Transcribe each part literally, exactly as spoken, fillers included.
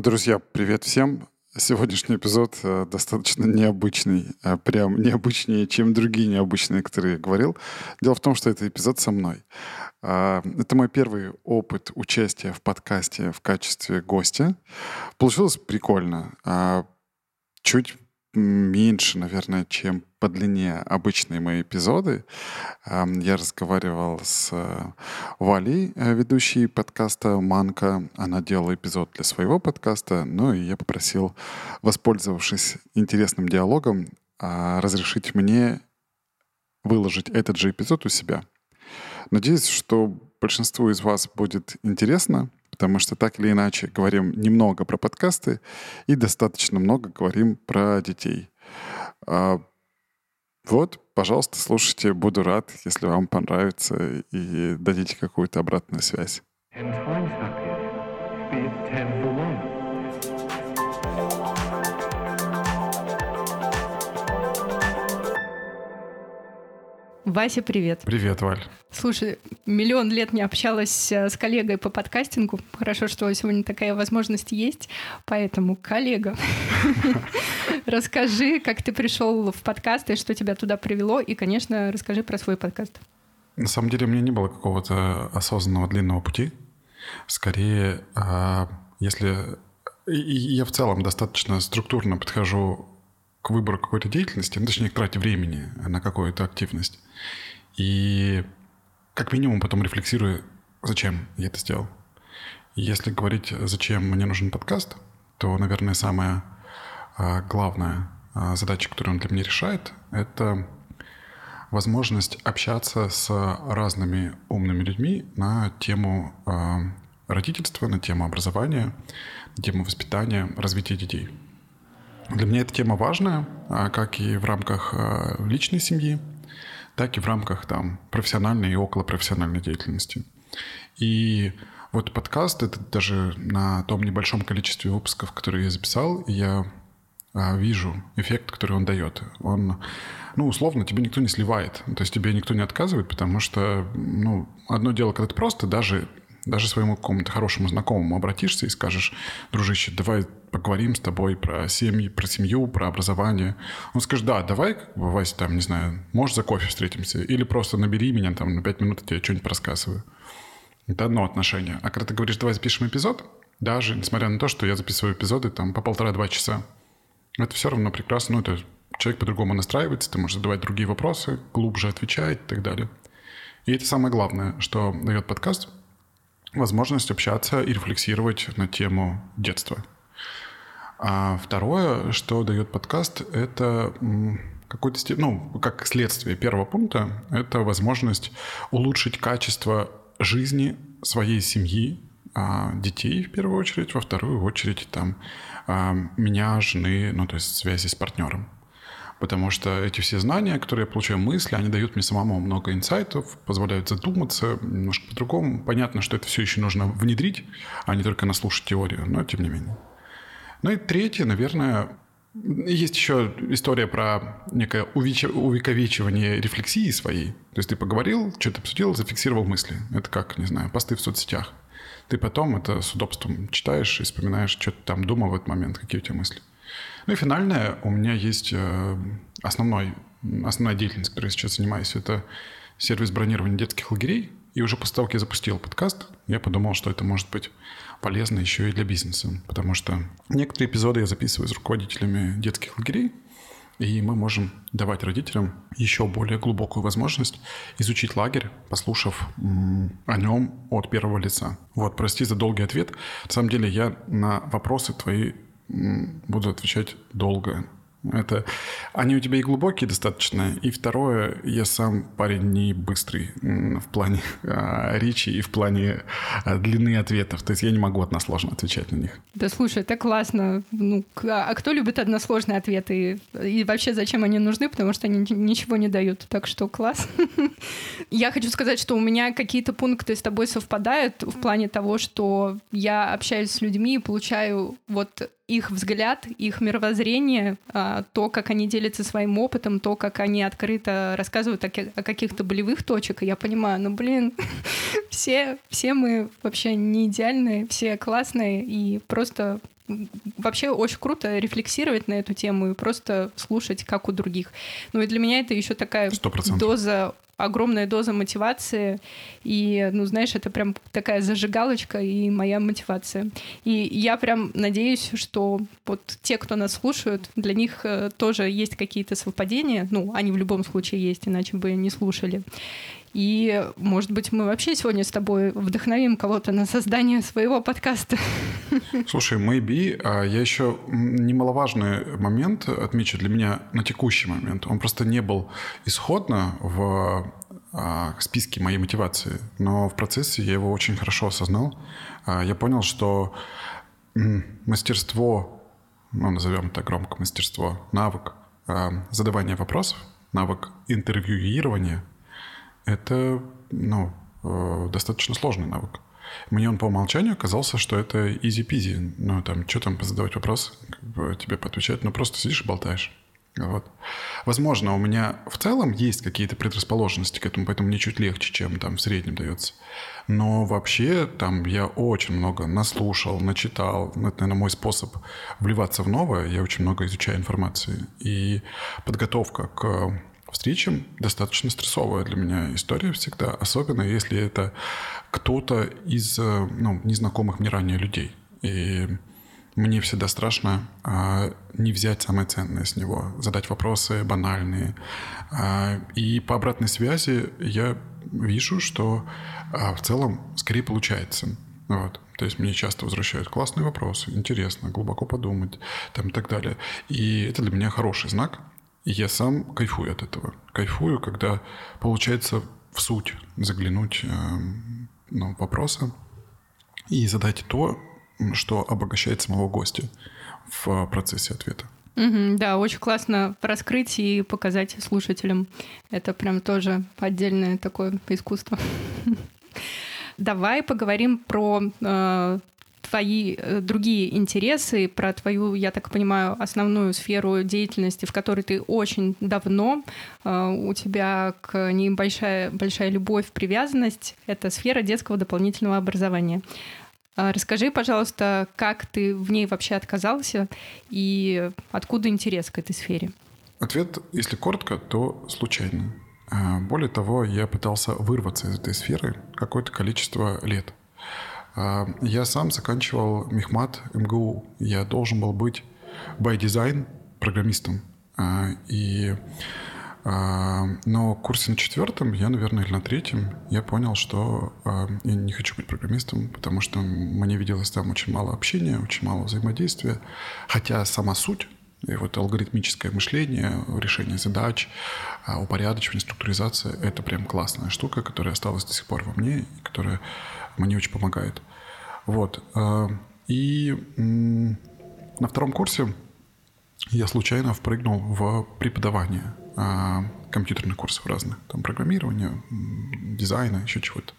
Друзья, привет всем. Сегодняшний эпизод достаточно необычный. Прям необычнее, чем другие необычные, которые я говорил. Дело в том, что это эпизод со мной. Это мой первый опыт участия в подкасте в качестве гостя. Получилось прикольно. Чуть меньше, наверное, чем по длине обычные мои эпизоды. Я разговаривал с Валей, ведущей подкаста «Манка». Она делала эпизод для своего подкаста, ну и я попросил, воспользовавшись интересным диалогом, разрешить мне выложить этот же эпизод у себя. Надеюсь, что большинству из вас будет интересно, потому что так или иначе говорим немного про подкасты и достаточно много говорим про детей. Вот, пожалуйста, слушайте. Буду рад, если вам понравится, и дадите какую-то обратную связь. Вася, привет. Привет, Валь. Слушай, миллион лет не общалась с коллегой по подкастингу. Хорошо, что сегодня такая возможность есть. Поэтому, коллега, расскажи, как ты пришел в подкаст и что тебя туда привело. И, конечно, расскажи про свой подкаст. На самом деле, у меня не было какого-то осознанного длинного пути. Скорее, если... Я в целом достаточно структурно подхожу к выбору какой-то деятельности, ну, точнее, к трате времени на какую-то активность. И как минимум потом рефлексирую, зачем я это сделал. Если говорить, зачем мне нужен подкаст, то, наверное, самая а, главная а, задача, которую он для меня решает, это возможность общаться с разными умными людьми на тему а, родительства, на тему образования, на тему воспитания, развития детей. Для меня эта тема важная, как и в рамках личной семьи, так и в рамках там, профессиональной и околопрофессиональной деятельности. И вот подкаст, это даже на том небольшом количестве выпусков, которые я записал, я вижу эффект, который он дает. Он, ну, условно, тебе никто не сливает, то есть тебе никто не отказывает, потому что, ну, одно дело, когда ты просто даже... Даже своему какому-то хорошему знакомому обратишься и скажешь: дружище, давай поговорим с тобой про семьи, про семью, про образование. Он скажет: да, давай, Вася, там, не знаю, может, за кофе встретимся, или просто набери меня, там, на пять минут я тебе что-нибудь рассказываю. Это одно отношение. А когда ты говоришь: давай запишем эпизод, даже несмотря на то, что я записываю эпизоды, там, по полтора-два часа, это все равно прекрасно. Ну, это человек по-другому настраивается, ты можешь задавать другие вопросы, глубже отвечать и так далее. И это самое главное, что дает подкаст. Возможность общаться и рефлексировать на тему детства. А второе, что дает подкаст, это какой-то степ... ну, как следствие первого пункта, это возможность улучшить качество жизни своей семьи, детей в первую очередь, во вторую очередь там, меня, жены, ну, то есть связи с партнером. Потому что эти все знания, которые я получаю, мысли, они дают мне самому много инсайтов, позволяют задуматься немножко по-другому. Понятно, что это все еще нужно внедрить, а не только наслушать теорию, но тем не менее. Ну и третье, наверное, есть еще история про некое увековечивание рефлексии своей. То есть ты поговорил, что-то обсудил, зафиксировал мысли. Это как, не знаю, посты в соцсетях. Ты потом это с удобством читаешь и вспоминаешь, что ты там думал в этот момент, какие у тебя мысли. Ну и финальное, у меня есть основной, основная деятельность, которой я сейчас занимаюсь, это сервис бронирования детских лагерей. И уже после того, как я запустил подкаст, я подумал, что это может быть полезно еще и для бизнеса. Потому что некоторые эпизоды я записываю с руководителями детских лагерей, и мы можем давать родителям еще более глубокую возможность изучить лагерь, послушав о нем от первого лица. Вот, прости за долгий ответ. На самом деле я на вопросы твои буду отвечать долго. Это они у тебя и глубокие достаточно. И второе, я сам парень не быстрый в плане а, речи и в плане а, длины ответов. То есть я не могу односложно отвечать на них. Да слушай, это классно. Ну, а кто любит односложные ответы? И вообще зачем они нужны? Потому что они ничего не дают. Так что класс. Я хочу сказать, что у меня какие-то пункты с тобой совпадают в плане того, что я общаюсь с людьми и получаю вот... их взгляд, их мировоззрение, то, как они делятся своим опытом, то, как они открыто рассказывают о каких-то болевых точках. И я понимаю, ну, блин, все, все мы вообще не идеальные, все классные, и просто вообще очень круто рефлексировать на эту тему и просто слушать, как у других. Ну и для меня это еще такая сто процентов доза, огромная доза мотивации, и, ну, знаешь, это прям такая зажигалочка и моя мотивация. И я прям надеюсь, что вот те, кто нас слушают, для них тоже есть какие-то совпадения, ну, они в любом случае есть, иначе бы не слушали. И, может быть, мы вообще сегодня с тобой вдохновим кого-то на создание своего подкаста. Слушай, maybe. Я еще немаловажный момент отмечу для меня на текущий момент. Он просто не был исходно в списке моей мотивации, но в процессе я его очень хорошо осознал. Я понял, что мастерство, ну, назовем это громко мастерство, навык задавания вопросов, навык интервьюирования — это, ну, э, достаточно сложный навык. Мне он по умолчанию казался, что это easy-peasy. Ну, там, что там, задавать вопрос, тебе поотвечать, ну, просто сидишь и болтаешь. Вот. Возможно, у меня в целом есть какие-то предрасположенности к этому, поэтому мне чуть легче, чем там в среднем дается. Но вообще там я очень много наслушал, начитал. Это, наверное, мой способ вливаться в новое. Я очень много изучаю информации. И подготовка к встречам достаточно стрессовая для меня история всегда, особенно если это кто-то из, ну, незнакомых мне ранее людей. И мне всегда страшно а, не взять самое ценное с него, задать вопросы банальные. А, и по обратной связи я вижу, что а, в целом скорее получается. Вот. То есть мне часто возвращают классные вопросы, интересно, глубоко подумать, там, и так далее. И это для меня хороший знак. Я сам кайфую от этого. Кайфую, когда получается в суть заглянуть, ну, вопроса и задать то, что обогащает самого гостя в процессе ответа. Угу, да, очень классно раскрыть и показать слушателям. Это прям тоже отдельное такое искусство. Давай поговорим про твои другие интересы, про твою, я так понимаю, основную сферу деятельности, в которой ты очень давно, у тебя к ней большая, большая любовь, привязанность. Это сфера детского дополнительного образования. Расскажи, пожалуйста, как ты в ней вообще оказался и откуда интерес к этой сфере? Ответ, если коротко, то случайно. Более того, я пытался вырваться из этой сферы какое-то количество лет. Я сам заканчивал Мехмат эм гэ у. Я должен был быть by design программистом. И, но в курсе на четвертом, я, наверное, или на третьем, я понял, что я не хочу быть программистом, потому что мне виделось там очень мало общения, очень мало взаимодействия. Хотя сама суть, и вот алгоритмическое мышление, решение задач, упорядочивание, структуризация — это прям классная штука, которая осталась до сих пор во мне, и которая мне очень помогает. Вот. И на втором курсе я случайно впрыгнул в преподавание компьютерных курсов разных. Там программирование, дизайна, еще чего-то.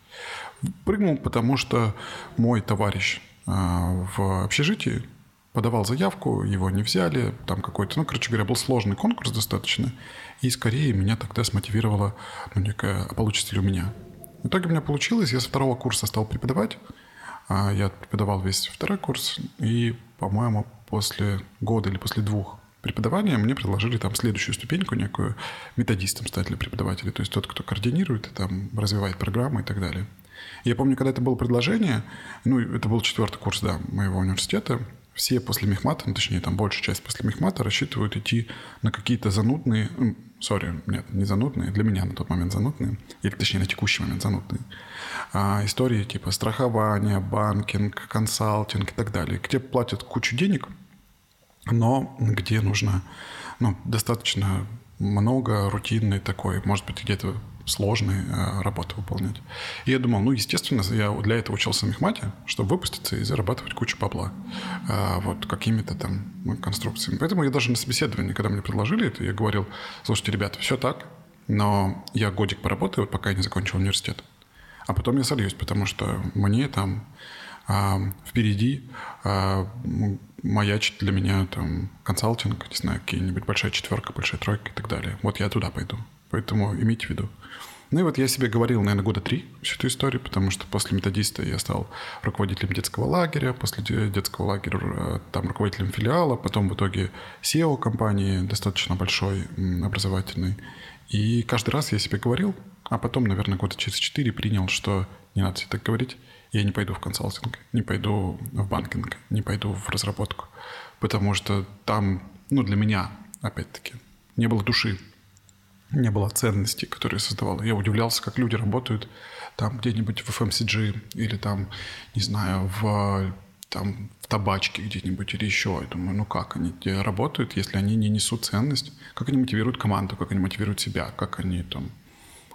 Впрыгнул, потому что мой товарищ в общежитии подавал заявку, его не взяли, там какой-то, ну, короче говоря, был сложный конкурс достаточно, и скорее меня тогда смотивировало, ну, некое, а получится ли у меня. В итоге у меня получилось, я со второго курса стал преподавать, я преподавал весь второй курс, и, по-моему, после года или после двух преподавания мне предложили там следующую ступеньку некую, методистом стать для преподавателя, то есть тот, кто координирует, и, там, развивает программы и так далее. Я помню, когда это было предложение, ну, это был четвертый курс, да, моего университета. Все после Мехмата, ну, точнее, там большая часть после Мехмата рассчитывают идти на какие-то занудные, сори, нет, не занудные, для меня на тот момент занудные, или, точнее, на текущий момент занудные, а, истории типа страхования, банкинг, консалтинг и так далее, где платят кучу денег, но где нужно, ну, достаточно много рутинной такой, может быть, где-то сложные работы выполнять. И я думал, ну, естественно, я для этого учился на Мехмате, чтобы выпуститься и зарабатывать кучу бабла. Вот какими-то там конструкциями. Поэтому я даже на собеседовании, когда мне предложили это, я говорил, слушайте, ребята, все так, но я годик поработаю, пока я не закончил университет. А потом я сольюсь, потому что мне там а, впереди а, маячит для меня там консалтинг, не знаю, какие-нибудь большая четверка, большая тройка и так далее. Вот я туда пойду. Поэтому имейте в виду. Ну и вот я себе говорил, наверное, года три всю эту историю, потому что после методиста я стал руководителем детского лагеря, после детского лагеря там руководителем филиала, потом в итоге си и о компании достаточно большой, образовательной. И каждый раз я себе говорил, а потом, наверное, года через четыре принял, что не надо себе так говорить, я не пойду в консалтинг, не пойду в банкинг, не пойду в разработку, потому что там, ну, для меня, опять-таки, не было души. Не было ценностей, которые я создавал. Я удивлялся, как люди работают там где-нибудь в эф эм си джи или там, не знаю, в, там, в табачке где-нибудь или еще. Я думаю, ну как они работают, если они не несут ценность? Как они мотивируют команду, как они мотивируют себя, как они там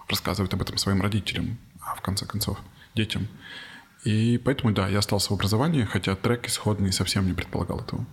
рассказывают об этом своим родителям, а в конце концов детям. И поэтому, да, я остался в образовании, хотя трек исходный совсем не предполагал этого.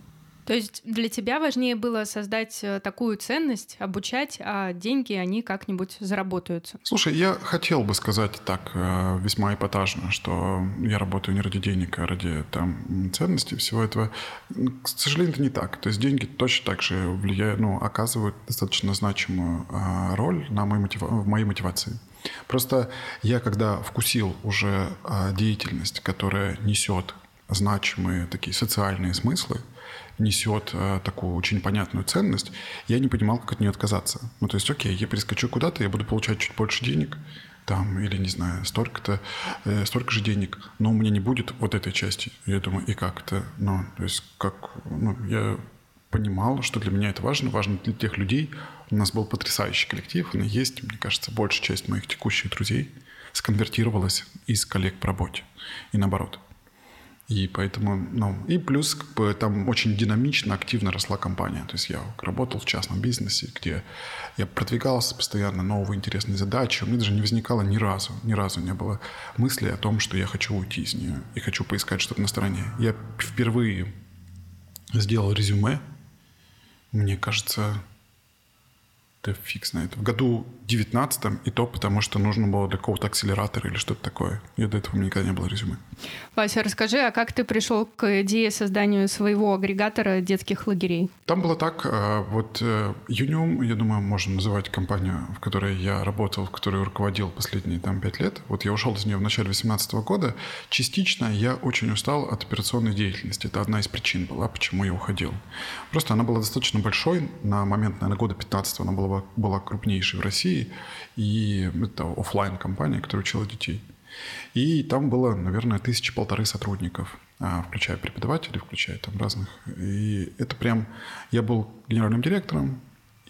То есть для тебя важнее было создать такую ценность, обучать, а деньги, они как-нибудь заработаются? Слушай, я хотел бы сказать так весьма эпатажно, что я работаю не ради денег, а ради там, ценностей всего этого. К сожалению, это не так. То есть деньги точно так же влияют, ну, оказывают достаточно значимую роль на моей мотива- в моей мотивации. Просто я, когда вкусил уже деятельность, которая несет значимые такие социальные смыслы, несет э, такую очень понятную ценность, я не понимал, как от нее отказаться. Ну, то есть, окей, я перескочу куда-то, я буду получать чуть больше денег, там, или, не знаю, столько-то, э, столько же денег, но у меня не будет вот этой части. Я думаю, и как это? Ну, то есть, как... Ну, я понимал, что для меня это важно, важно для тех людей. У нас был потрясающий коллектив, он и есть, мне кажется, большая часть моих текущих друзей сконвертировалась из коллег по работе, и наоборот. И поэтому, ну, и плюс как бы, там очень динамично, активно росла компания. То есть я работал в частном бизнесе, где я продвигался постоянно, новые интересные задачи. У меня даже не возникало ни разу, ни разу не было мысли о том, что я хочу уйти из нее и хочу поискать что-то на стороне. Я впервые сделал резюме, мне кажется, да фиг знает, в году девятнадцатом, и то потому, что нужно было для какого-то акселератора или что-то такое. И до этого никогда не было резюме. Вася, расскажи, а как ты пришел к идее создания своего агрегатора детских лагерей? Там было так, вот Юниум, я думаю, можно называть компанию, в которой я работал, в которой руководил последние там пять лет. Вот я ушел из нее в начале две тысячи восемнадцатого года. Частично я очень устал от операционной деятельности. Это одна из причин была, почему я уходил. Просто она была достаточно большой. На момент, наверное, года пятнадцатого она была, была крупнейшей в России. И это офлайн-компания, которая учила детей. И там было, наверное, тысячи полторы сотрудников, включая преподавателей, включая там разных. И это прям... Я был генеральным директором,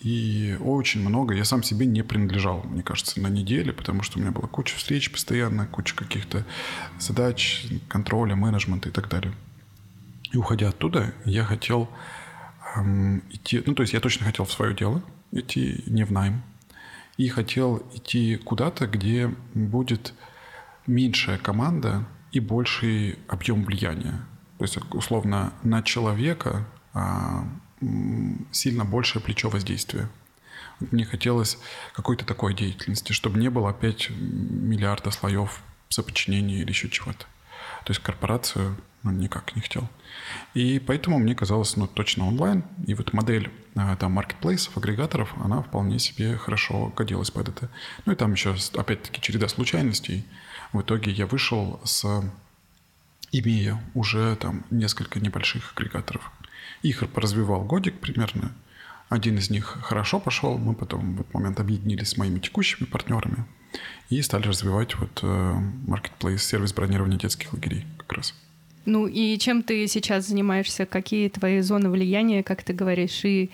и очень много... Я сам себе не принадлежал, мне кажется, на неделе, потому что у меня была куча встреч постоянно, куча каких-то задач, контроля, менеджмента и так далее. И уходя оттуда, я хотел эм, идти... Ну, то есть я точно хотел в свое дело идти, не в найм. И хотел идти куда-то, где будет меньшая команда и больший объем влияния. То есть, условно, на человека сильно большее плечо воздействия. Мне хотелось какой-то такой деятельности, чтобы не было опять миллиарда слоев соподчинения или еще чего-то. То есть корпорацию ну, никак не хотел. И поэтому мне казалось, ну, точно онлайн. И вот модель там маркетплейсов, агрегаторов, она вполне себе хорошо годилась под это. Ну и там еще, опять-таки, череда случайностей. В итоге я вышел с... имея уже там несколько небольших агрегаторов. Их поразвивал годик примерно. Один из них хорошо пошел. Мы потом в этот момент объединились с моими текущими партнерами и стали развивать вот маркетплейс, сервис бронирования детских лагерей как раз. Ну и чем ты сейчас занимаешься? Какие твои зоны влияния, как ты говоришь? И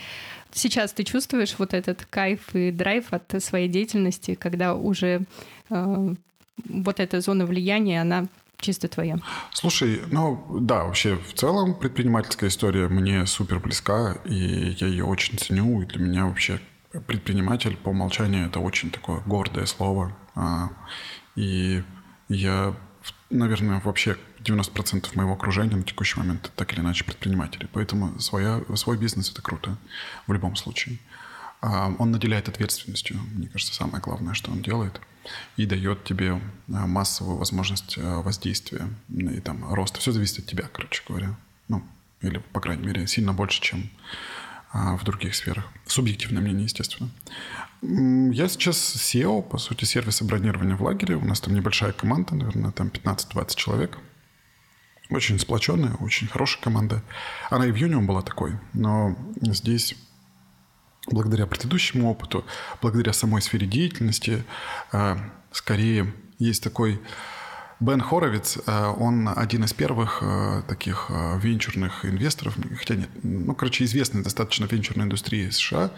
сейчас ты чувствуешь вот этот кайф и драйв от своей деятельности, когда уже э, вот эта зона влияния, она... чисто твоя. Слушай, ну да, вообще в целом предпринимательская история мне супер близка, и я ее очень ценю, и для меня вообще предприниматель по умолчанию это очень такое гордое слово. И я, наверное, вообще девяносто процентов моего окружения на текущий момент так или иначе предприниматели, поэтому своя, свой бизнес это круто в любом случае. Он наделяет ответственностью, мне кажется, самое главное, что он делает, и дает тебе массовую возможность воздействия и там роста. Все зависит от тебя, короче говоря. Ну, Или, по крайней мере, сильно больше, чем а, в других сферах. Субъективное мнение, естественно. Я сейчас сео, по сути, сервиса бронирования в лагере. У нас там небольшая команда, наверное, там пятнадцать-двадцать человек. Очень сплоченная, очень хорошая команда. Она и в Юниум была такой, но здесь... Благодаря предыдущему опыту, благодаря самой сфере деятельности, скорее есть такой Бен Хоровиц, он один из первых таких венчурных инвесторов, хотя нет, ну, короче, известный достаточно в венчурной индустрии США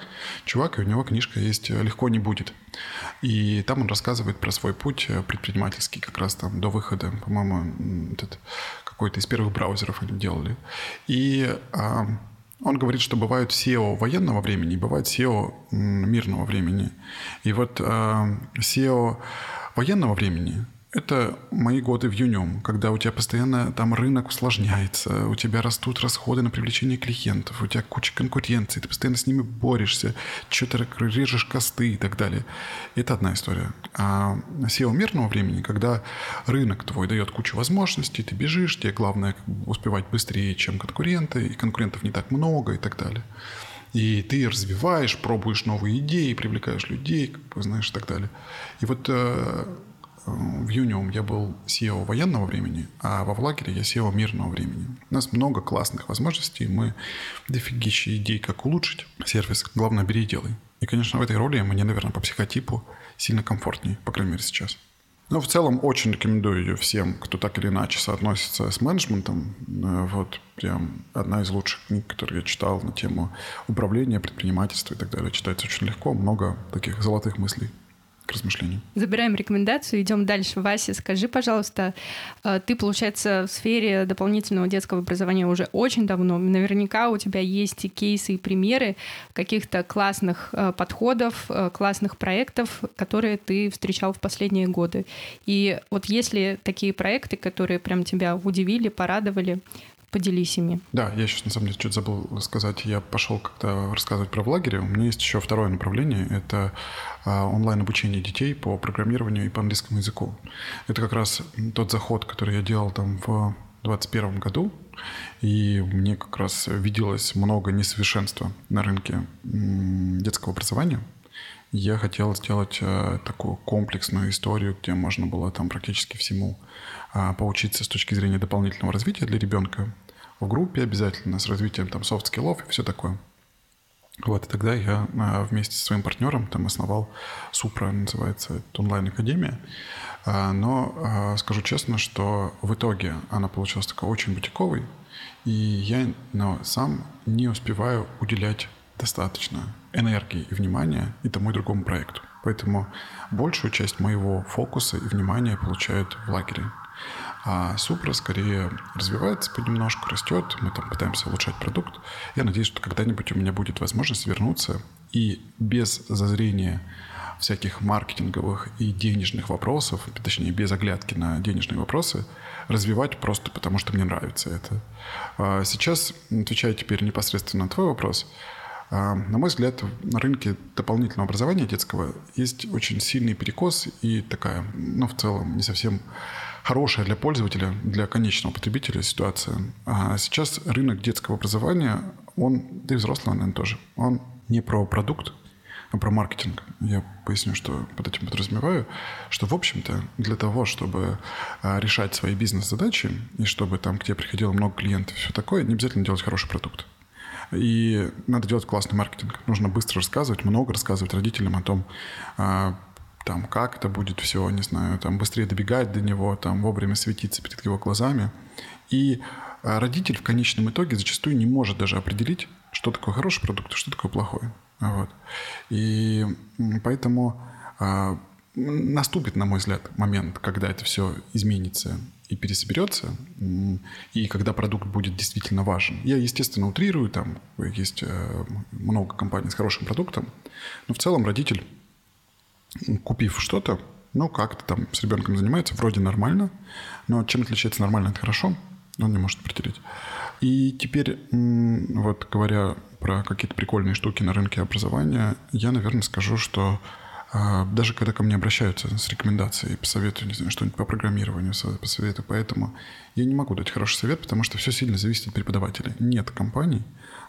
чувак, и у него книжка есть «Легко не будет». И там он рассказывает про свой путь предпринимательский, как раз там до выхода, по-моему, этот, какой-то из первых браузеров они делали. И... Он говорит, что бывают сео военного времени, бывают сео мирного времени. И вот сео военного времени – это мои годы в Юниум, когда у тебя постоянно там рынок усложняется, у тебя растут расходы на привлечение клиентов, у тебя куча конкуренции, ты постоянно с ними борешься, что-то режешь косты и так далее. Это одна история. А сео мирного времени, когда рынок твой дает кучу возможностей, ты бежишь, тебе главное успевать быстрее, чем конкуренты, и конкурентов не так много и так далее. И ты развиваешь, пробуешь новые идеи, привлекаешь людей, как бы, знаешь, и так далее. И вот э, в Юниум я был сео военного времени, а во Влагере я сео мирного времени. У нас много классных возможностей, мы дофигища идей, как улучшить сервис. Главное, бери и делай. И, конечно, в этой роли мне, наверное, по психотипу сильно комфортнее, по крайней мере, сейчас. Но в целом очень рекомендую ее всем, кто так или иначе соотносится с менеджментом. Вот прям одна из лучших книг, которые я читал на тему управления, предпринимательства и так далее. Читается очень легко, много таких золотых мыслей к размышлению. Забираем рекомендацию, идем дальше. Вася, скажи, пожалуйста, ты, получается, в сфере дополнительного детского образования уже очень давно. Наверняка у тебя есть и кейсы, и примеры каких-то классных подходов, классных проектов, которые ты встречал в последние годы. И вот есть ли такие проекты, которые прям тебя удивили, порадовали? Поделись ими. Да, я сейчас, на самом деле, что-то забыл сказать. Я пошел как-то рассказывать про Влагерь. У меня есть еще второе направление. Это онлайн-обучение детей по программированию и по английскому языку. Это как раз тот заход, который я делал там в двадцать первом году. И мне как раз виделось много несовершенства на рынке детского образования. Я хотел сделать такую комплексную историю, где можно было там практически всему поучиться с точки зрения дополнительного развития для ребенка. В группе обязательно, с развитием там софт-скиллов и все такое. Вот, и тогда я вместе со своим партнером там основал Супра, называется, онлайн-академия. Но скажу честно, что в итоге она получилась такой очень бутиковой, и я но сам не успеваю уделять достаточно энергии и внимания и тому и другому проекту. Поэтому большую часть моего фокуса и внимания получают в лагере. А Супра скорее развивается понемножку, растет. Мы там пытаемся улучшать продукт. Я надеюсь, что когда-нибудь у меня будет возможность вернуться и без зазрения всяких маркетинговых и денежных вопросов, точнее, без оглядки на денежные вопросы, развивать просто потому, что мне нравится это. А сейчас, отвечая теперь непосредственно на твой вопрос, на мой взгляд, на рынке дополнительного образования детского есть очень сильный перекос и такая, ну, в целом, не совсем хорошая для пользователя, для конечного потребителя ситуация. А сейчас рынок детского образования, он, да и взрослого, наверное, тоже, он не про продукт, а про маркетинг. Я поясню, что под этим подразумеваю, что, в общем-то, для того, чтобы решать свои бизнес-задачи и чтобы там, к тебе приходило много клиентов и все такое, не обязательно делать хороший продукт. И надо делать классный маркетинг. Нужно быстро рассказывать, много рассказывать родителям о том, там, как это будет все, не знаю, там, быстрее добегать до него, там, вовремя светиться перед его глазами. И родитель в конечном итоге зачастую не может даже определить, что такое хороший продукт, что такое плохой. Вот. И поэтому наступит, на мой взгляд, момент, когда это все изменится и пересоберется, и когда продукт будет действительно важен. Я, естественно, утрирую, там есть много компаний с хорошим продуктом, но в целом родитель, купив что-то, ну, как-то там с ребенком занимается, вроде нормально, но чем отличается нормально от хорошо, он не может определить. И теперь, вот говоря про какие-то прикольные штуки на рынке образования, я, наверное, скажу, что Даже когда ко мне обращаются с рекомендацией, посоветую, не знаю, что-нибудь по программированию, посоветую, поэтому я не могу дать хороший совет, потому что все сильно зависит от преподавателя. Нет компаний,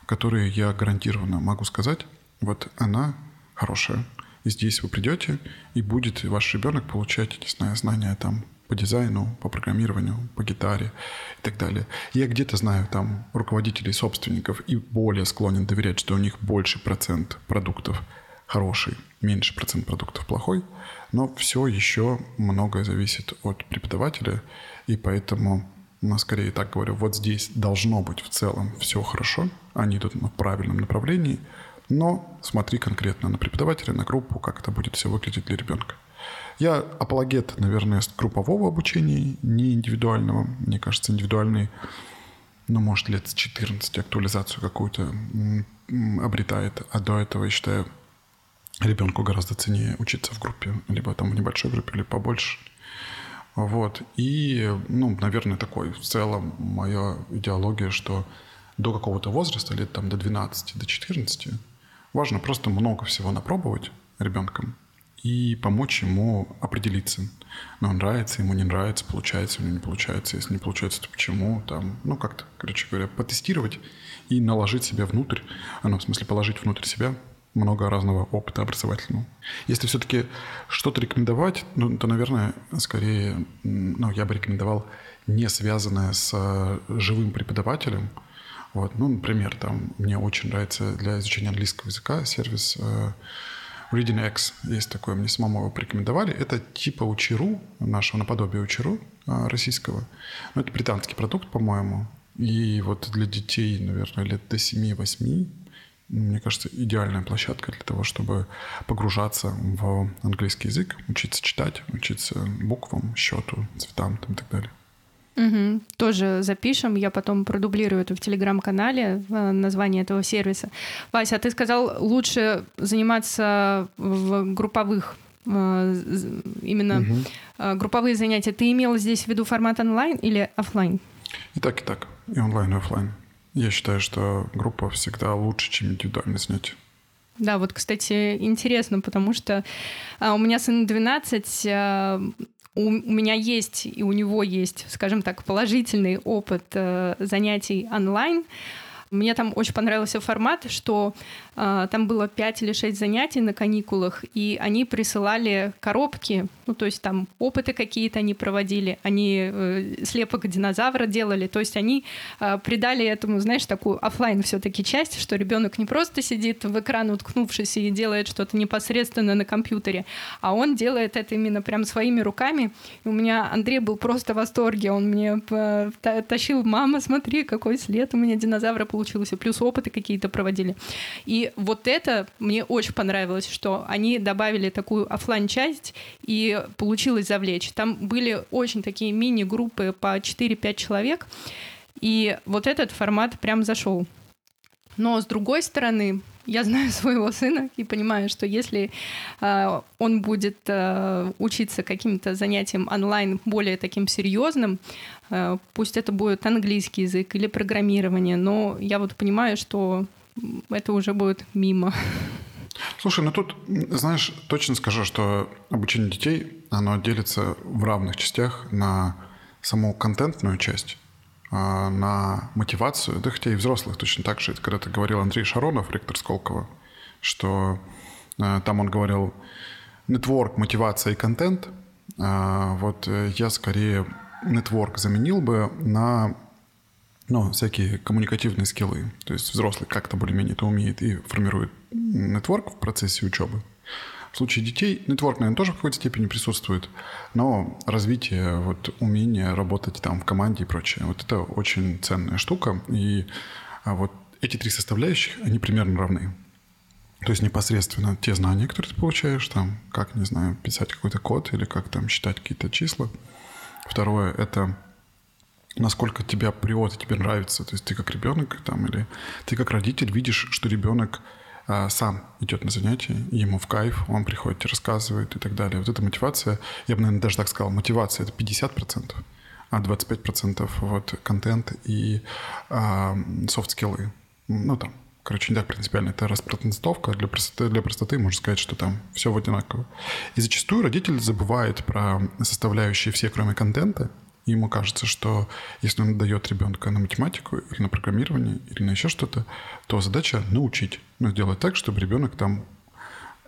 которые я гарантированно могу сказать, вот она хорошая, и здесь вы придете, и будет ваш ребенок получать, не знаю, знания там по дизайну, по программированию, по гитаре и так далее. Я где-то знаю там руководителей, собственников, и более склонен доверять, что у них больше процент продуктов хороший, меньше процент продуктов плохой, но все еще многое зависит от преподавателя, и поэтому, ну, скорее так говорю, вот здесь должно быть в целом все хорошо, они идут в правильном направлении, но смотри конкретно на преподавателя, на группу, как это будет все выглядеть для ребенка. Я апологет, наверное, группового обучения, не индивидуального. Мне кажется, индивидуальный, ну, может, лет с четырнадцати актуализацию какую-то обретает, а до этого, я считаю, ребенку гораздо ценнее учиться в группе, либо там в небольшой группе, или побольше. Вот. И, ну, наверное, такой в целом моя идеология, что до какого-то возраста, лет там до двенадцати, до четырнадцати, важно просто много всего напробовать ребенком и помочь ему определиться. Ну, нравится, ему не нравится, получается, ему не получается. Если не получается, то почему? Там, ну, как-то, короче говоря, потестировать и наложить себя внутрь, ну, в смысле, положить внутрь себя много разного опыта образовательного. Если все-таки что-то рекомендовать, ну, то, наверное, скорее, ну, я бы рекомендовал не связанное с живым преподавателем. Вот, ну, например, там, мне очень нравится для изучения английского языка сервис э, Reading Eggs. Есть такое, мне самому его порекомендовали. Это типа Учиру, нашего наподобие Учиру э, российского. Ну, это британский продукт, по-моему. И вот для детей, наверное, лет до семи-восьми, мне кажется, идеальная площадка для того, чтобы погружаться в английский язык, учиться читать, учиться буквам, счету, цветам там, и так далее. Угу. Тоже запишем, я потом продублирую это в Телеграм-канале, название этого сервиса. Вася, а ты сказал, лучше заниматься в групповых, именно угу. групповые занятия. Ты имел здесь в виду формат онлайн или офлайн? И так, и так, и онлайн, и офлайн. Я считаю, что группа всегда лучше, чем индивидуальное занятие. Да, вот, кстати, интересно, потому что у меня сын двенадцать, у меня есть и у него есть, скажем так, положительный опыт занятий онлайн. Мне там очень понравился формат, что э, там было пять или шесть занятий на каникулах, и они присылали коробки, ну, то есть там опыты какие-то они проводили, они э, слепок динозавра делали, то есть они э, придали этому, знаешь, такую офлайн все-таки часть, что ребенок не просто сидит в экран, уткнувшись, и делает что-то непосредственно на компьютере, а он делает это именно прям своими руками. И у меня Андрей был просто в восторге, он мне э, тащил: мама, смотри, какой след у меня динозавра получилось, и плюс опыты какие-то проводили. И вот это мне очень понравилось, что они добавили такую офлайн-часть, и получилось завлечь. Там были очень такие мини-группы по четыре-пять человек, и вот этот формат прям зашел. Но, с другой стороны, я знаю своего сына и понимаю, что если э, он будет э, учиться каким-то занятиям онлайн более таким серьезным, э, пусть это будет английский язык или программирование, но я вот понимаю, что это уже будет мимо. Слушай, ну тут, знаешь, точно скажу, что обучение детей, оно делится в равных частях на саму контентную часть, на мотивацию, да хотя и взрослых точно так же. Это когда-то говорил Андрей Шаронов, ректор Сколково, что э, там он говорил нетворк, мотивация и контент. Э, вот э, я скорее нетворк заменил бы на, ну, всякие коммуникативные скиллы. То есть взрослый как-то более-менее это умеет и формирует нетворк в процессе учебы. В случае детей нетворк, наверное, тоже в какой-то степени присутствует, но развитие, вот, умение работать там в команде и прочее, вот это очень ценная штука. И вот эти три составляющих, они примерно равны. То есть непосредственно те знания, которые ты получаешь, там, как, не знаю, писать какой-то код или как там считать какие-то числа. Второе – это насколько тебя прет и тебе нравится. То есть ты как ребенок там, или ты как родитель видишь, что ребенок сам идет на занятия, ему в кайф, он приходит и рассказывает и так далее. Вот эта мотивация, я бы, наверное, даже так сказал, мотивация – это пятьдесят процентов, а двадцать пять процентов вот контент и софт-скиллы. Ну, там, Короче, не так принципиально. Это распространцовка. Для простоты, для простоты можно сказать, что там все в одинаково. И зачастую родитель забывает про составляющие все, кроме контента. И ему кажется, что если он дает ребенка на математику или на программирование, или на еще что-то, то задача научить. Ну, сделать так, чтобы ребенок там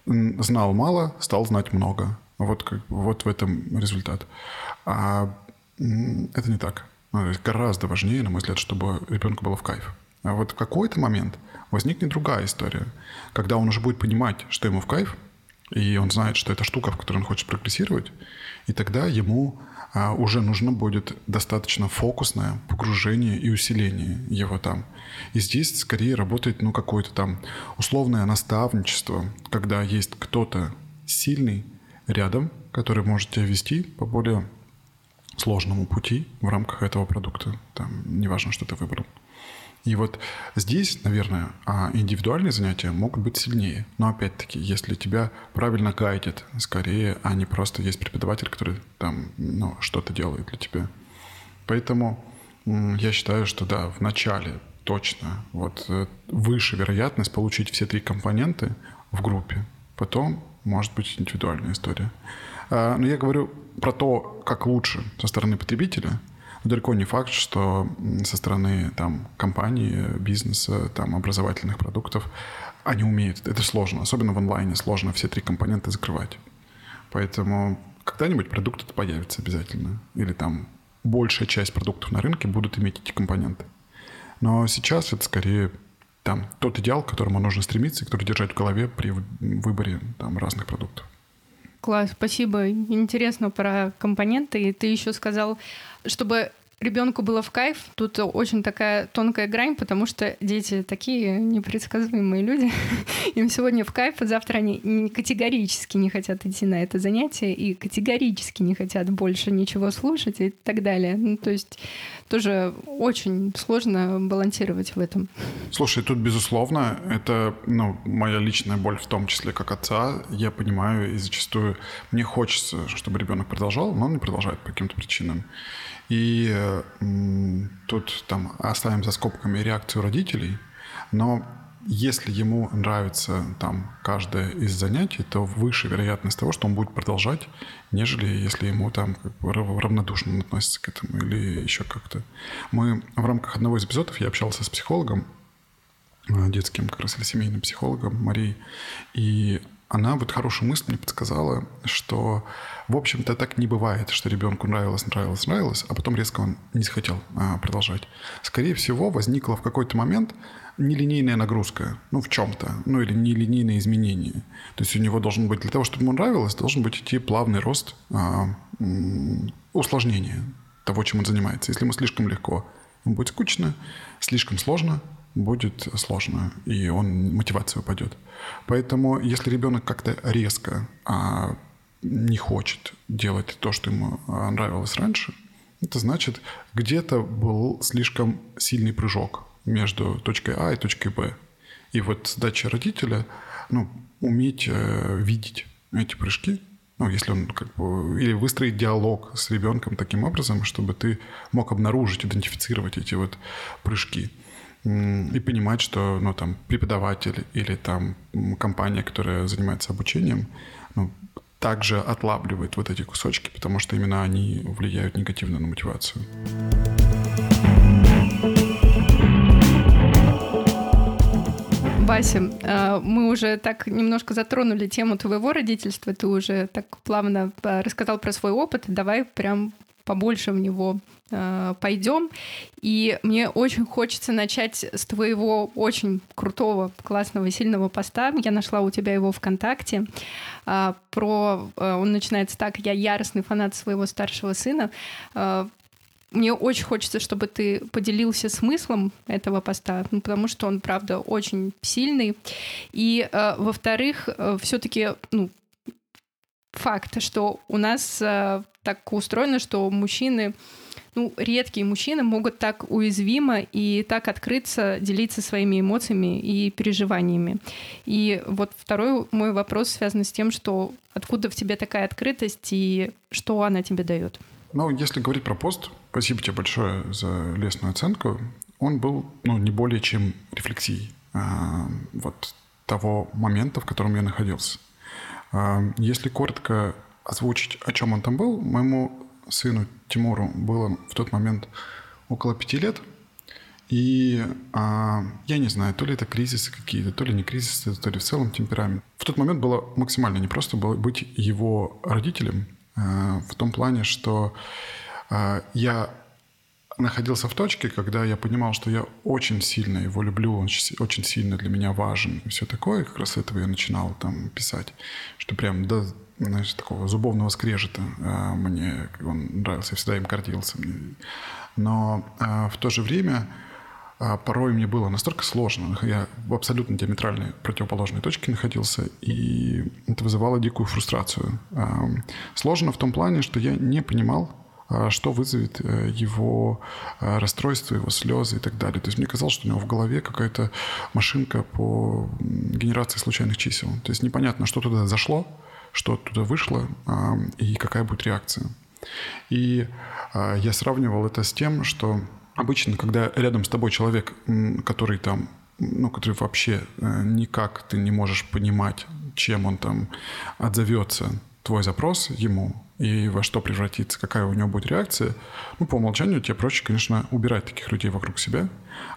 знал мало, стал знать много. Вот, как, вот в этом результат. А это не так. Гораздо важнее, на мой взгляд, чтобы ребенку было в кайф. А вот в какой-то момент возникнет другая история, когда он уже будет понимать, что ему в кайф, и он знает, что это штука, в которой он хочет прогрессировать, и тогда ему а, уже нужно будет достаточно фокусное погружение и усиление его там. И здесь скорее работает ну, какое-то там условное наставничество, когда есть кто-то сильный рядом, который может тебя вести по более сложному пути в рамках этого продукта. Там, неважно, что ты выбрал. И вот здесь, наверное, индивидуальные занятия могут быть сильнее. Но опять-таки, если тебя правильно гайдят, скорее, а не просто есть преподаватель, который там ну, что-то делает для тебя. Поэтому я считаю, что да, в начале точно вот, выше вероятность получить все три компонента в группе. Потом может быть индивидуальная история. Но я говорю про то, как лучше со стороны потребителя. Далеко не факт, что со стороны там, компании, бизнеса, там, образовательных продуктов они умеют. Это сложно. Особенно в онлайне сложно все три компонента закрывать. Поэтому когда-нибудь продукт это появится обязательно. Или там большая часть продуктов на рынке будут иметь эти компоненты. Но сейчас это скорее там, тот идеал, к которому нужно стремиться, и который держать в голове при выборе там, разных продуктов. Класс, спасибо. Интересно про компоненты. И ты еще сказал, чтобы ребенку было в кайф. Тут очень такая тонкая грань, потому что дети такие непредсказуемые люди. Им сегодня в кайф, а завтра они категорически не хотят идти на это занятие и категорически не хотят больше ничего слушать и так далее. Ну, то есть тоже очень сложно балансировать в этом. Слушай, тут, безусловно, это ну, моя личная боль в том числе как отца. Я понимаю, и зачастую мне хочется, чтобы ребенок продолжал, но он не продолжает по каким-то причинам. И м, тут там, оставим за скобками реакцию родителей, но если ему нравится там, каждое из занятий, то выше вероятность того, что он будет продолжать, нежели если ему там, как бы, равнодушно относится к этому или еще как-то. Мы в рамках одного из эпизодов, я общался с психологом, детским как раз или семейным психологом Марией, и она вот хорошую мысль мне подсказала, что, в общем-то, так не бывает, что ребенку нравилось, нравилось, нравилось, а потом резко он не захотел а, продолжать. Скорее всего, возникла в какой-то момент нелинейная нагрузка, ну, в чем-то, ну, или нелинейное изменение. То есть у него должен быть, для того, чтобы ему нравилось, должен быть идти плавный рост а, усложнения того, чем он занимается. Если ему слишком легко, ему будет скучно, слишком сложно, будет сложно, и он, мотивация упадет. Поэтому, если ребенок как-то резко а, не хочет делать то, что ему нравилось раньше, это значит, где-то был слишком сильный прыжок между точкой А и точкой Б. И вот задача родителя ну, уметь э, видеть эти прыжки, ну, если он как бы, или выстроить диалог с ребенком таким образом, чтобы ты мог обнаружить, идентифицировать эти вот прыжки. И понимать, что ну, там, преподаватель или там, компания, которая занимается обучением, ну, также отлавливает вот эти кусочки, потому что именно они влияют негативно на мотивацию. Вася, мы уже так немножко затронули тему твоего родительства, ты уже так плавно рассказал про свой опыт, давай прям побольше в него э, пойдем. И мне очень хочется начать с твоего очень крутого, классного, сильного поста. Я нашла у тебя его ВКонтакте. Э, про, э, он начинается так: «Я яростный фанат своего старшего сына». Э, Мне очень хочется, чтобы ты поделился смыслом этого поста, ну, потому что он, правда, очень сильный. И, э, во-вторых, э, все-таки ну, факт, что у нас э, так устроено, что мужчины, ну, редкие мужчины могут так уязвимо и так открыться, делиться своими эмоциями и переживаниями. И вот второй мой вопрос связан с тем, что откуда в тебе такая открытость и что она тебе дает? Ну, если говорить про пост, спасибо тебе большое за лестную оценку. Он был, ну, не более чем рефлексией. вот того момента, в котором я находился. Если коротко озвучить, о чем он там был, моему сыну Тимуру было в тот момент около пяти лет. И а, я не знаю, то ли это кризисы какие-то, то ли не кризисы, то ли в целом темперамент. В тот момент было максимально непросто было быть его родителем, а, в том плане, что а, я находился в точке, когда я понимал, что я очень сильно его люблю, он очень сильно для меня важен и все такое. Как раз с этого я начинал там писать, что прям до, знаешь, такого зубовного скрежета а, мне он нравился, я всегда им гордился. Но а, в то же время... порой мне было настолько сложно. Я в абсолютно диаметральной противоположной точке находился, и это вызывало дикую фрустрацию. Сложно в том плане, что я не понимал, что вызовет его расстройство, его слезы и так далее. То есть мне казалось, что у него в голове какая-то машинка по генерации случайных чисел. То есть непонятно, что туда зашло, что туда вышло и какая будет реакция. И я сравнивал это с тем, что... обычно, когда рядом с тобой человек, который там, ну, который вообще никак ты не можешь понимать, чем он там отзовется, твой запрос ему и во что превратится, какая у него будет реакция, ну, по умолчанию тебе проще, конечно, убирать таких людей вокруг себя.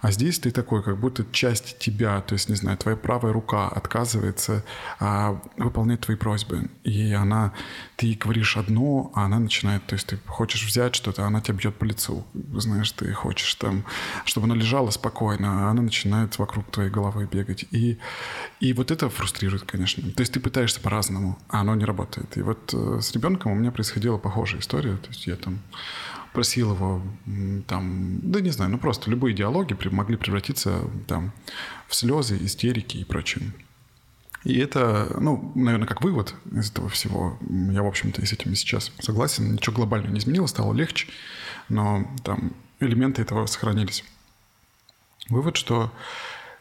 А здесь ты такой, как будто часть тебя, то есть, не знаю, твоя правая рука отказывается а, выполнять твои просьбы. И она, ты говоришь одно, а она начинает, то есть ты хочешь взять что-то, а она тебя бьет по лицу. Знаешь, ты хочешь там, чтобы она лежала спокойно, а она начинает вокруг твоей головы бегать. И, и вот это фрустрирует, конечно. То есть ты пытаешься по-разному, а оно не работает. И вот с ребенком у меня происходила похожая история. То есть я там просил его, там, да не знаю, ну просто любые диалоги могли превратиться там, в слезы, истерики и прочее. И это, ну, наверное, как вывод из этого всего. Я, в общем-то, и с этим сейчас согласен. Ничего глобального не изменилось, стало легче, но там элементы этого сохранились. Вывод, что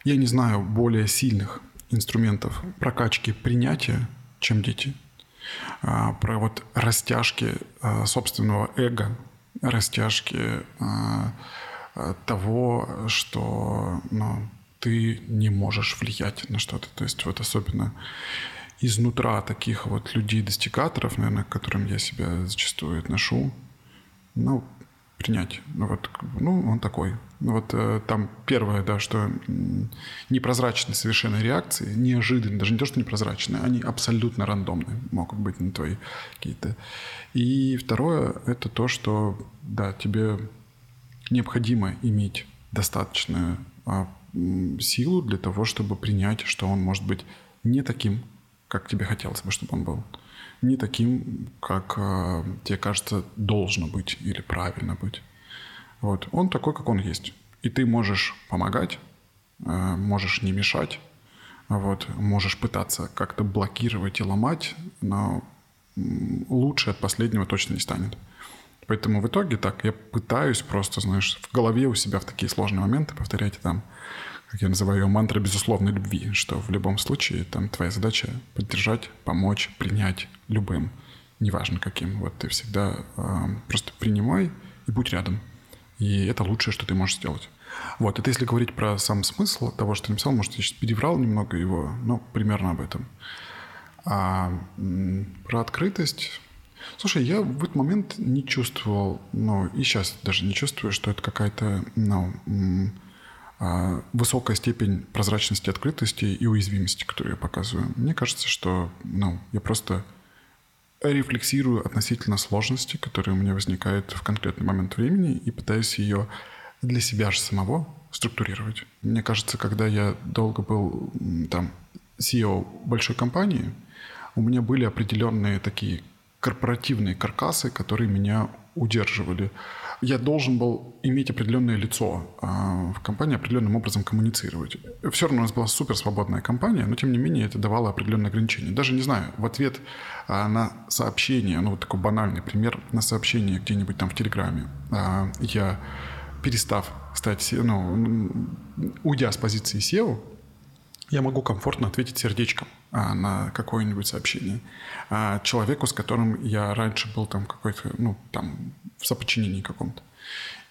я не знаю более сильных инструментов прокачки принятия, чем дети. А, про вот растяжки а, собственного эго, растяжки а, а, того, что ну, ты не можешь влиять на что-то. То есть вот особенно изнутра таких вот людей-достигаторов, наверное, к которым я себя зачастую отношу, ну, принять. Ну, вот, ну он такой. Вот э, там первое, да, что непрозрачные совершенно реакции, неожиданные, даже не то, что непрозрачные, они абсолютно рандомные могут быть на твои какие-то. И второе, это то, что, да, тебе необходимо иметь достаточную э, силу для того, чтобы принять, что он может быть не таким, как тебе хотелось бы, чтобы он был. Не таким, как э, тебе кажется, должно быть или правильно быть. Вот. Он такой, как он есть. И ты можешь помогать, э, можешь не мешать, вот. Можешь пытаться как-то блокировать и ломать, но лучше от последнего точно не станет. Поэтому в итоге так я пытаюсь просто, знаешь, в голове у себя в такие сложные моменты повторять там, как я называю ее, мантра безусловной любви, что в любом случае там твоя задача поддержать, помочь, принять любым, неважно каким. Вот ты всегда э, просто принимай и будь рядом. И это лучшее, что ты можешь сделать. Вот, это если говорить про сам смысл того, что ты написал, может, я сейчас переврал немного его, но примерно об этом. А, про открытость... Слушай, я в этот момент не чувствовал, ну, и сейчас даже не чувствую, что это какая-то, ну, высокая степень прозрачности, открытости и уязвимости, которую я показываю. Мне кажется, что, ну, я просто рефлексирую относительно сложности, которая у меня возникает в конкретный момент времени, и пытаюсь ее для себя же самого структурировать. Мне кажется, когда я долго был, там, си и о большой компании, у меня были определенные такие... корпоративные каркасы, которые меня удерживали. Я должен был иметь определенное лицо в компании, определенным образом коммуницировать. Все равно у нас была суперсвободная компания, но тем не менее это давало определенные ограничения. Даже, не знаю, в ответ на сообщение, ну вот такой банальный пример, на сообщение где-нибудь там в Телеграме, я, перестав стать, ну, уйдя с позиции си и о, я могу комфортно ответить сердечком на какое-нибудь сообщение человеку, с которым я раньше был там какой-то, ну, там, в соподчинении каком-то.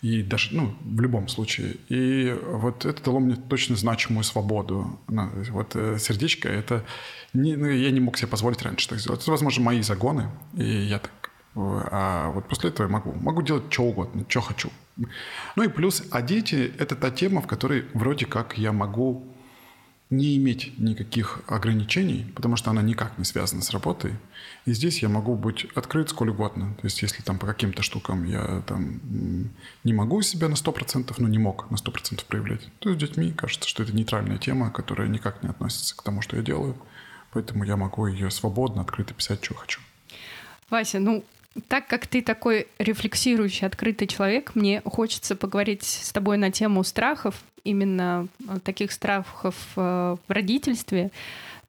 И даже, ну, в любом случае. И вот это дало мне точно значимую свободу. Ну, вот сердечко, это... Не, ну, я не мог себе позволить раньше так сделать. Это, возможно, мои загоны. И я так... А вот после этого я могу. Могу делать что угодно, что хочу. Ну и плюс, а дети – это та тема, в которой вроде как я могу не иметь никаких ограничений, потому что она никак не связана с работой. И здесь я могу быть открыт сколь угодно. То есть если там по каким-то штукам я там не могу себя на сто процентов, ну не мог на сто процентов проявлять, то с детьми кажется, что это нейтральная тема, которая никак не относится к тому, что я делаю. Поэтому я могу ее свободно, открыто писать, что хочу. Вася, ну... Так как ты такой рефлексирующий, открытый человек, мне хочется поговорить с тобой на тему страхов, именно таких страхов в родительстве.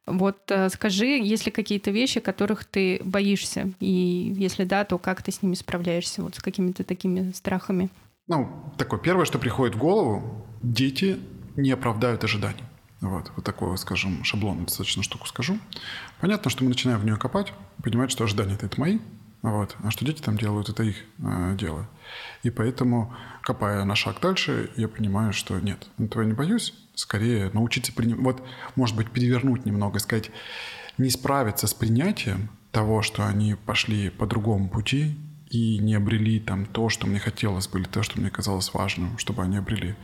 Вот скажи, есть ли какие-то вещи, которых ты боишься? И если да, то как ты с ними справляешься, вот с какими-то такими страхами? Ну, такое первое, что приходит в голову, дети не оправдают ожиданий. Вот, вот такой, скажем, шаблон, достаточно штуку скажу. Понятно, что мы начинаем в нее копать, понимать, что ожидания-то это мои. Вот. А что дети там делают, это их э, дело. И поэтому, копая на шаг дальше, я понимаю, что нет, этого я не боюсь. Скорее научиться принимать. Вот, может быть, перевернуть немного, сказать, не справиться с принятием того, что они пошли по другому пути и не обрели там то, что мне хотелось бы, или то, что мне казалось важным, чтобы они обрели.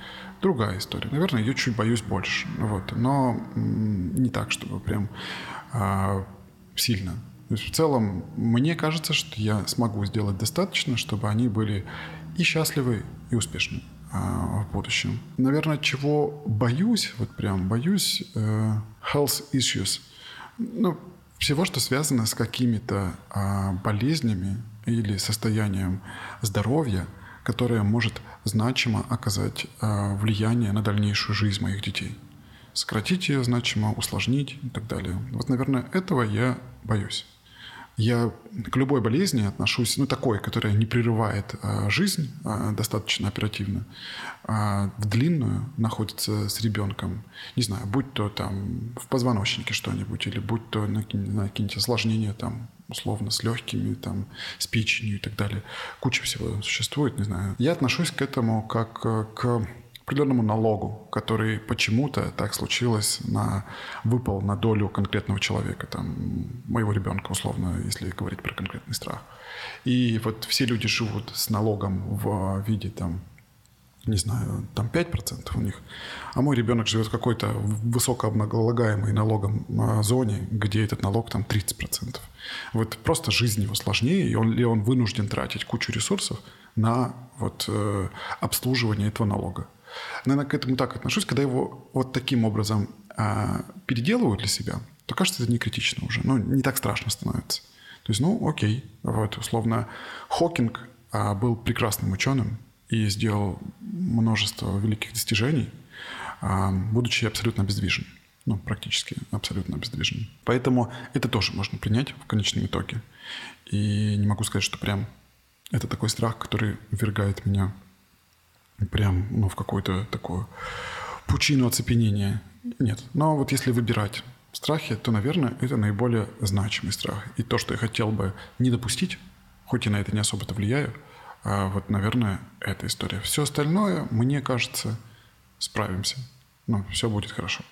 Другая история. Наверное, ее чуть боюсь больше. Вот. Но м- не так, чтобы прям э, сильно. То есть в целом, мне кажется, что я смогу сделать достаточно, чтобы они были и счастливы, и успешны э, в будущем. Наверное, чего боюсь, вот прям боюсь, э, health issues. Ну, всего, что связано с какими-то э, болезнями или состоянием здоровья, которое может значимо оказать э, влияние на дальнейшую жизнь моих детей. Сократить ее значимо, усложнить и так далее. Вот, наверное, этого я боюсь. Я к любой болезни отношусь, ну, такой, которая не прерывает а, жизнь а, достаточно оперативно, а, в длинную находится с ребенком, не знаю, будь то там в позвоночнике что-нибудь, или будь то на, на какие-нибудь осложнения там, условно, с легкими, там, с печенью и так далее. Куча всего существует, не знаю. Я отношусь к этому как к определенному налогу, который почему-то так случилось, на, выпал на долю конкретного человека, там, моего ребенка, условно, если говорить про конкретный страх. И вот все люди живут с налогом в виде, там, не знаю, там пять процентов у них, а мой ребенок живет в какой-то высокооблагаемой налогом зоне, где этот налог там тридцать процентов. Вот просто жизнь его сложнее, и он, и он вынужден тратить кучу ресурсов на вот, э, обслуживание этого налога. Наверное, к этому так отношусь. Когда его вот таким образом э, переделывают для себя, то кажется, это не критично уже. Ну, не так страшно становится. То есть, ну, окей. Вот, условно, Хокинг э, был прекрасным ученым и сделал множество великих достижений, э, будучи абсолютно обездвижен. Ну, практически абсолютно обездвижен. Поэтому это тоже можно принять в конечном итоге. И не могу сказать, что прям это такой страх, который ввергает меня прям, ну, в какую-то такую пучину оцепенения. Нет. Но вот если выбирать страхи, то, наверное, это наиболее значимый страх. И то, что я хотел бы не допустить, хоть и на это не особо-то влияю, а вот, наверное, эта история. Все остальное, мне кажется, справимся. Ну, все будет хорошо.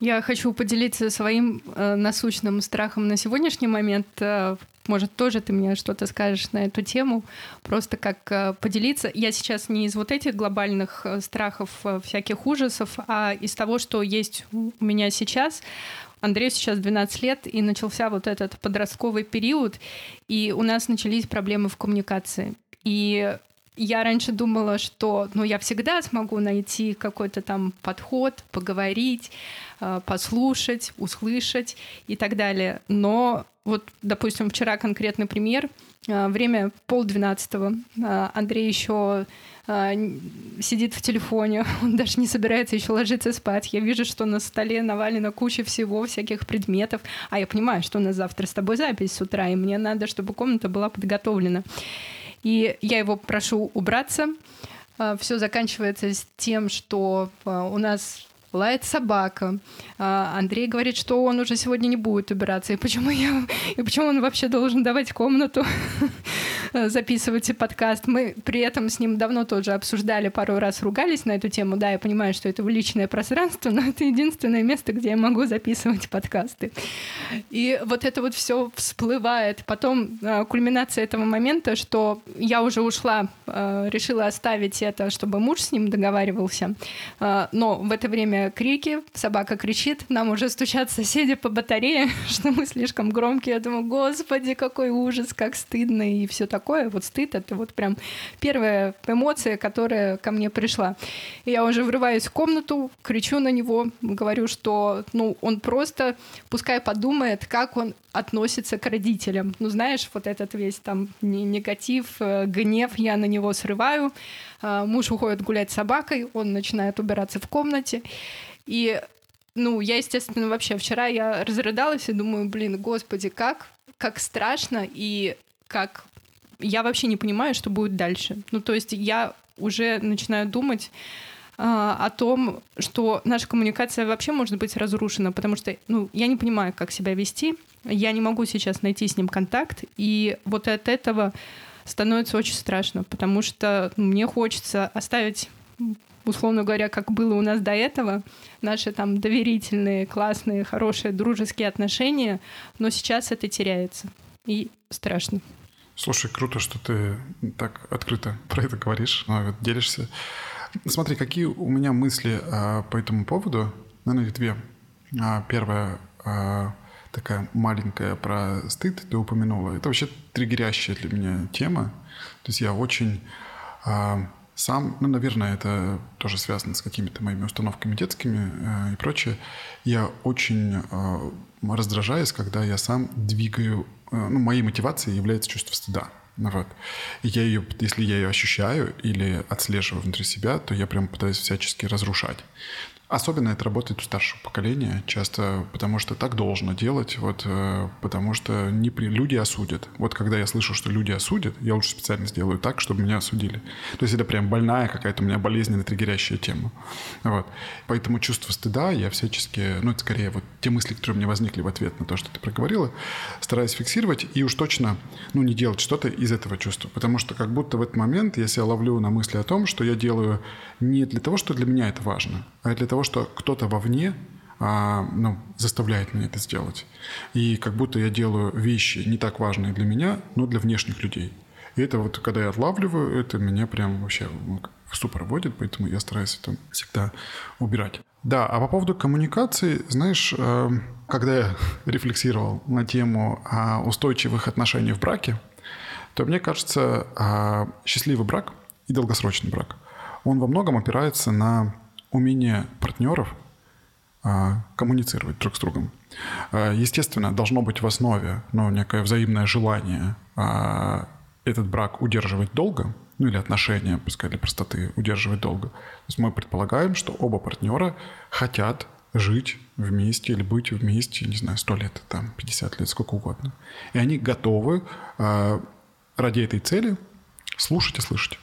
Я хочу поделиться своим э, насущным страхом на сегодняшний момент. Может, тоже ты мне что-то скажешь на эту тему, просто как э, поделиться. Я сейчас не из вот этих глобальных страхов, всяких ужасов, а из того, что есть у меня сейчас. Андрею сейчас двенадцать лет, и начался вот этот подростковый период, и у нас начались проблемы в коммуникации. И я раньше думала, что ну, я всегда смогу найти какой-то там подход, поговорить, послушать, услышать и так далее. Но вот, допустим, вчера конкретный пример. Время полдвенадцатого. Андрей еще сидит в телефоне, он даже не собирается еще ложиться спать. Я вижу, что на столе навалена куча всего, всяких предметов. А я понимаю, что у нас завтра с тобой запись с утра, и мне надо, чтобы комната была подготовлена. И я его прошу убраться. Все заканчивается с тем, что у нас лает собака. Андрей говорит, что он уже сегодня не будет убираться. И почему, я... И почему он вообще должен давать комнату? записывайте подкаст. Мы при этом с ним давно тоже обсуждали, пару раз ругались на эту тему. Да, я понимаю, что это личное пространство, но это единственное место, где я могу записывать подкасты. И вот это вот все всплывает. Потом кульминация этого момента, что я уже ушла, решила оставить это, чтобы муж с ним договаривался. Но в это время крики, собака кричит, нам уже стучат соседи по батарее, что мы слишком громкие. Я думаю, господи, какой ужас, как стыдно и все такое. Вот стыд — это вот прям первая эмоция, которая ко мне пришла. И я уже врываюсь в комнату, кричу на него, говорю, что ну, он просто, пускай подумает, как он относится к родителям. Ну, знаешь, вот этот весь там негатив, гнев я на него срываю. Муж уходит гулять с собакой, он начинает убираться в комнате. И, ну, я, естественно, вообще вчера я разрыдалась и думаю, блин, господи, как, как страшно и как... Я вообще не понимаю, что будет дальше. Ну, то есть я уже начинаю думать о том, что наша коммуникация вообще может быть разрушена, потому что ну, я не понимаю, как себя вести, я не могу сейчас найти с ним контакт, и вот от этого становится очень страшно, потому что мне хочется оставить, условно говоря, как было у нас до этого, наши там доверительные, классные, хорошие, дружеские отношения, но сейчас это теряется, и страшно. Слушай, круто, что ты так открыто про это говоришь, делишься. Смотри, какие у меня мысли а, по этому поводу. Наверное, две. А, первая а, такая маленькая про стыд, ты упомянула. Это вообще триггерящая для меня тема. То есть я очень а, сам, ну, наверное, это тоже связано с какими-то моими установками детскими а, и прочее. Я очень а, раздражаюсь, когда я сам двигаю... А, ну, моей мотивацией является чувство стыда. Вот. И я ее, если я ее ощущаю или отслеживаю внутри себя, то я прям пытаюсь всячески разрушать. Особенно это работает у старшего поколения часто, потому что так должно делать, вот, потому что не при... люди осудят. Вот когда я слышу, что люди осудят, я лучше специально сделаю так, чтобы меня осудили. То есть это прям больная какая-то у меня болезненная, триггерящая тема. Вот. Поэтому чувство стыда я всячески, ну это скорее вот те мысли, которые у меня возникли в ответ на то, что ты проговорила, стараюсь фиксировать и уж точно ну, не делать что-то из этого чувства. Потому что как будто в этот момент я себя ловлю на мысли о том, что я делаю не для того, что для меня это важно, а для того, что кто-то вовне а, ну, заставляет меня это сделать. И как будто я делаю вещи не так важные для меня, но для внешних людей. И это вот, когда я отлавливаю, это меня прям вообще в ступор вводит, поэтому я стараюсь это всегда убирать. Да, а по поводу коммуникации, знаешь, э, когда я рефлексировал на тему э, устойчивых отношений в браке, то мне кажется, э, счастливый брак и долгосрочный брак, он во многом опирается на умение партнеров а, коммуницировать друг с другом. А, естественно, должно быть в основе ну, некое взаимное желание а, этот брак удерживать долго, ну или отношения, пускай для простоты, удерживать долго. То есть мы предполагаем, что оба партнера хотят жить вместе или быть вместе, не знаю, сто лет, там, пятьдесят лет, сколько угодно. И они готовы а, ради этой цели слушать и слышать.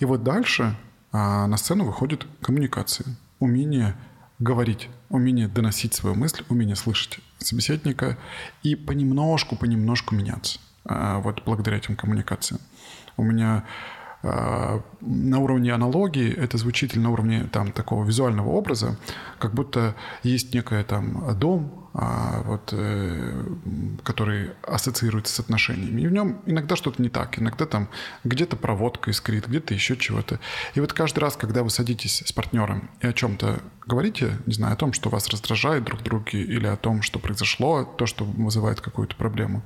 И вот дальше... А на сцену выходит коммуникация, умение говорить, умение доносить свою мысль, умение слышать собеседника и понемножку, понемножку меняться. А вот благодаря этим коммуникациям. У меня а, на уровне аналогии, это звучит или на уровне там, такого визуального образа, как будто есть некий там, дом, а, вот, э, который ассоциируется с отношениями. И в нем иногда что-то не так, иногда там где-то проводка искрит, где-то еще чего-то. И вот каждый раз, когда вы садитесь с партнером и о чем-то говорите, не знаю, о том, что вас раздражает друг в друге, или о том, что произошло, то, что вызывает какую-то проблему,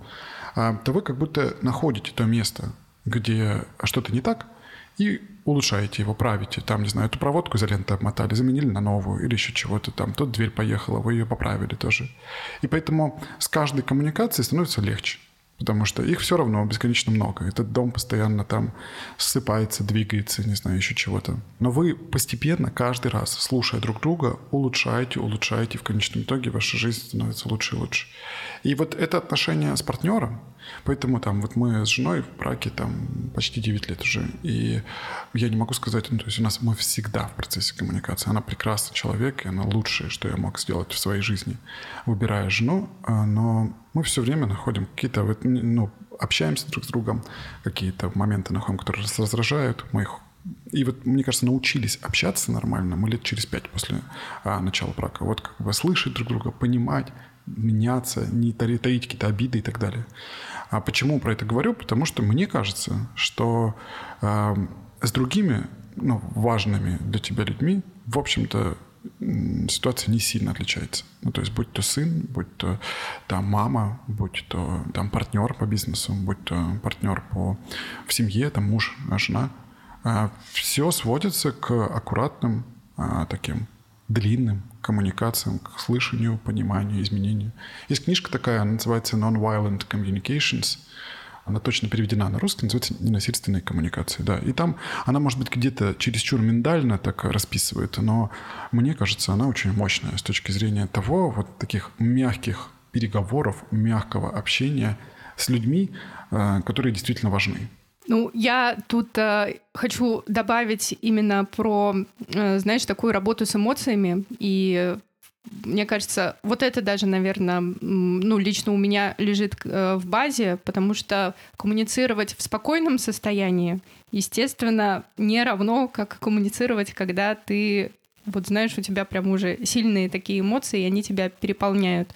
а, то вы как будто находите то место, где что-то не так, и улучшаете его, правите. Там, не знаю, эту проводку изолентой обмотали, заменили на новую или еще чего-то там. Тут дверь поехала, вы ее поправили тоже. И поэтому с каждой коммуникацией становится легче, потому что их все равно бесконечно много. Этот дом постоянно там ссыпается, двигается, не знаю, еще чего-то. Но вы постепенно, каждый раз, слушая друг друга, улучшаете, улучшаете. И в конечном итоге ваша жизнь становится лучше и лучше. И вот это отношение с партнером. Поэтому там вот мы с женой в браке там почти девять лет уже, и я не могу сказать, ну то есть у нас мы всегда в процессе коммуникации. Она прекрасный человек, и она лучшее, что я мог сделать в своей жизни, выбирая жену, но мы все время находим какие-то вот, ну, общаемся друг с другом, какие-то моменты находим, которые нас раздражают, мы их... И вот, мне кажется, научились общаться нормально мы лет через пять после а, начала брака. Вот как бы слышать друг друга, понимать, меняться, не таить какие-то обиды и так далее. А почему про это говорю? Потому что мне кажется, что а, с другими, ну, важными для тебя людьми, в общем-то, ситуация не сильно отличается. Ну, то есть, будь то сын, будь то там мама, будь то там партнер по бизнесу, будь то партнер по, в семье, там муж, жена. Все сводится к аккуратным, таким длинным коммуникациям, к слышанию, пониманию, изменению. Есть книжка такая, она называется «Non-Violent Communications». Она точно переведена на русский, называется «Ненасильственные коммуникации». Да. И там она, может быть, где-то чересчур миндально так расписывает, но мне кажется, она очень мощная с точки зрения того, вот таких мягких переговоров, мягкого общения с людьми, которые действительно важны. Ну, я тут э, хочу добавить именно про, э, знаешь, такую работу с эмоциями. И мне кажется, вот это даже, наверное, ну, лично у меня лежит э, в базе, потому что коммуницировать в спокойном состоянии, естественно, не равно, как коммуницировать, когда ты, вот знаешь, у тебя прям уже сильные такие эмоции, и они тебя переполняют.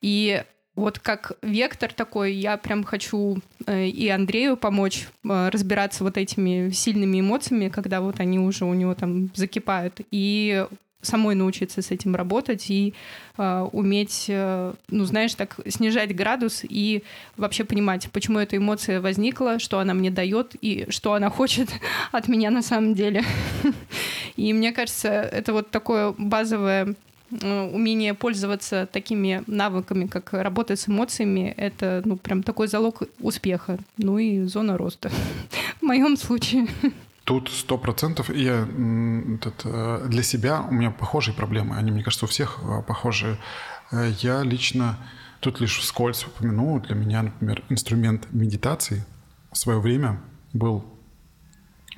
И... Вот как вектор такой, я прям хочу и Андрею помочь разбираться вот этими сильными эмоциями, когда вот они уже у него там закипают, и самой научиться с этим работать и э, уметь, э, ну, знаешь, так снижать градус и вообще понимать, почему эта эмоция возникла, что она мне дает и что она хочет от меня на самом деле. И мне кажется, это вот такое базовое... умение пользоваться такими навыками, как работа с эмоциями, это, ну, прям такой залог успеха. Ну и зона роста. В моем случае. Тут сто процентов. Я этот, для себя у меня похожие проблемы. Они, мне кажется, у всех похожие. Я лично тут лишь вскользь упомянул. Для меня, например, инструмент медитации в свое время был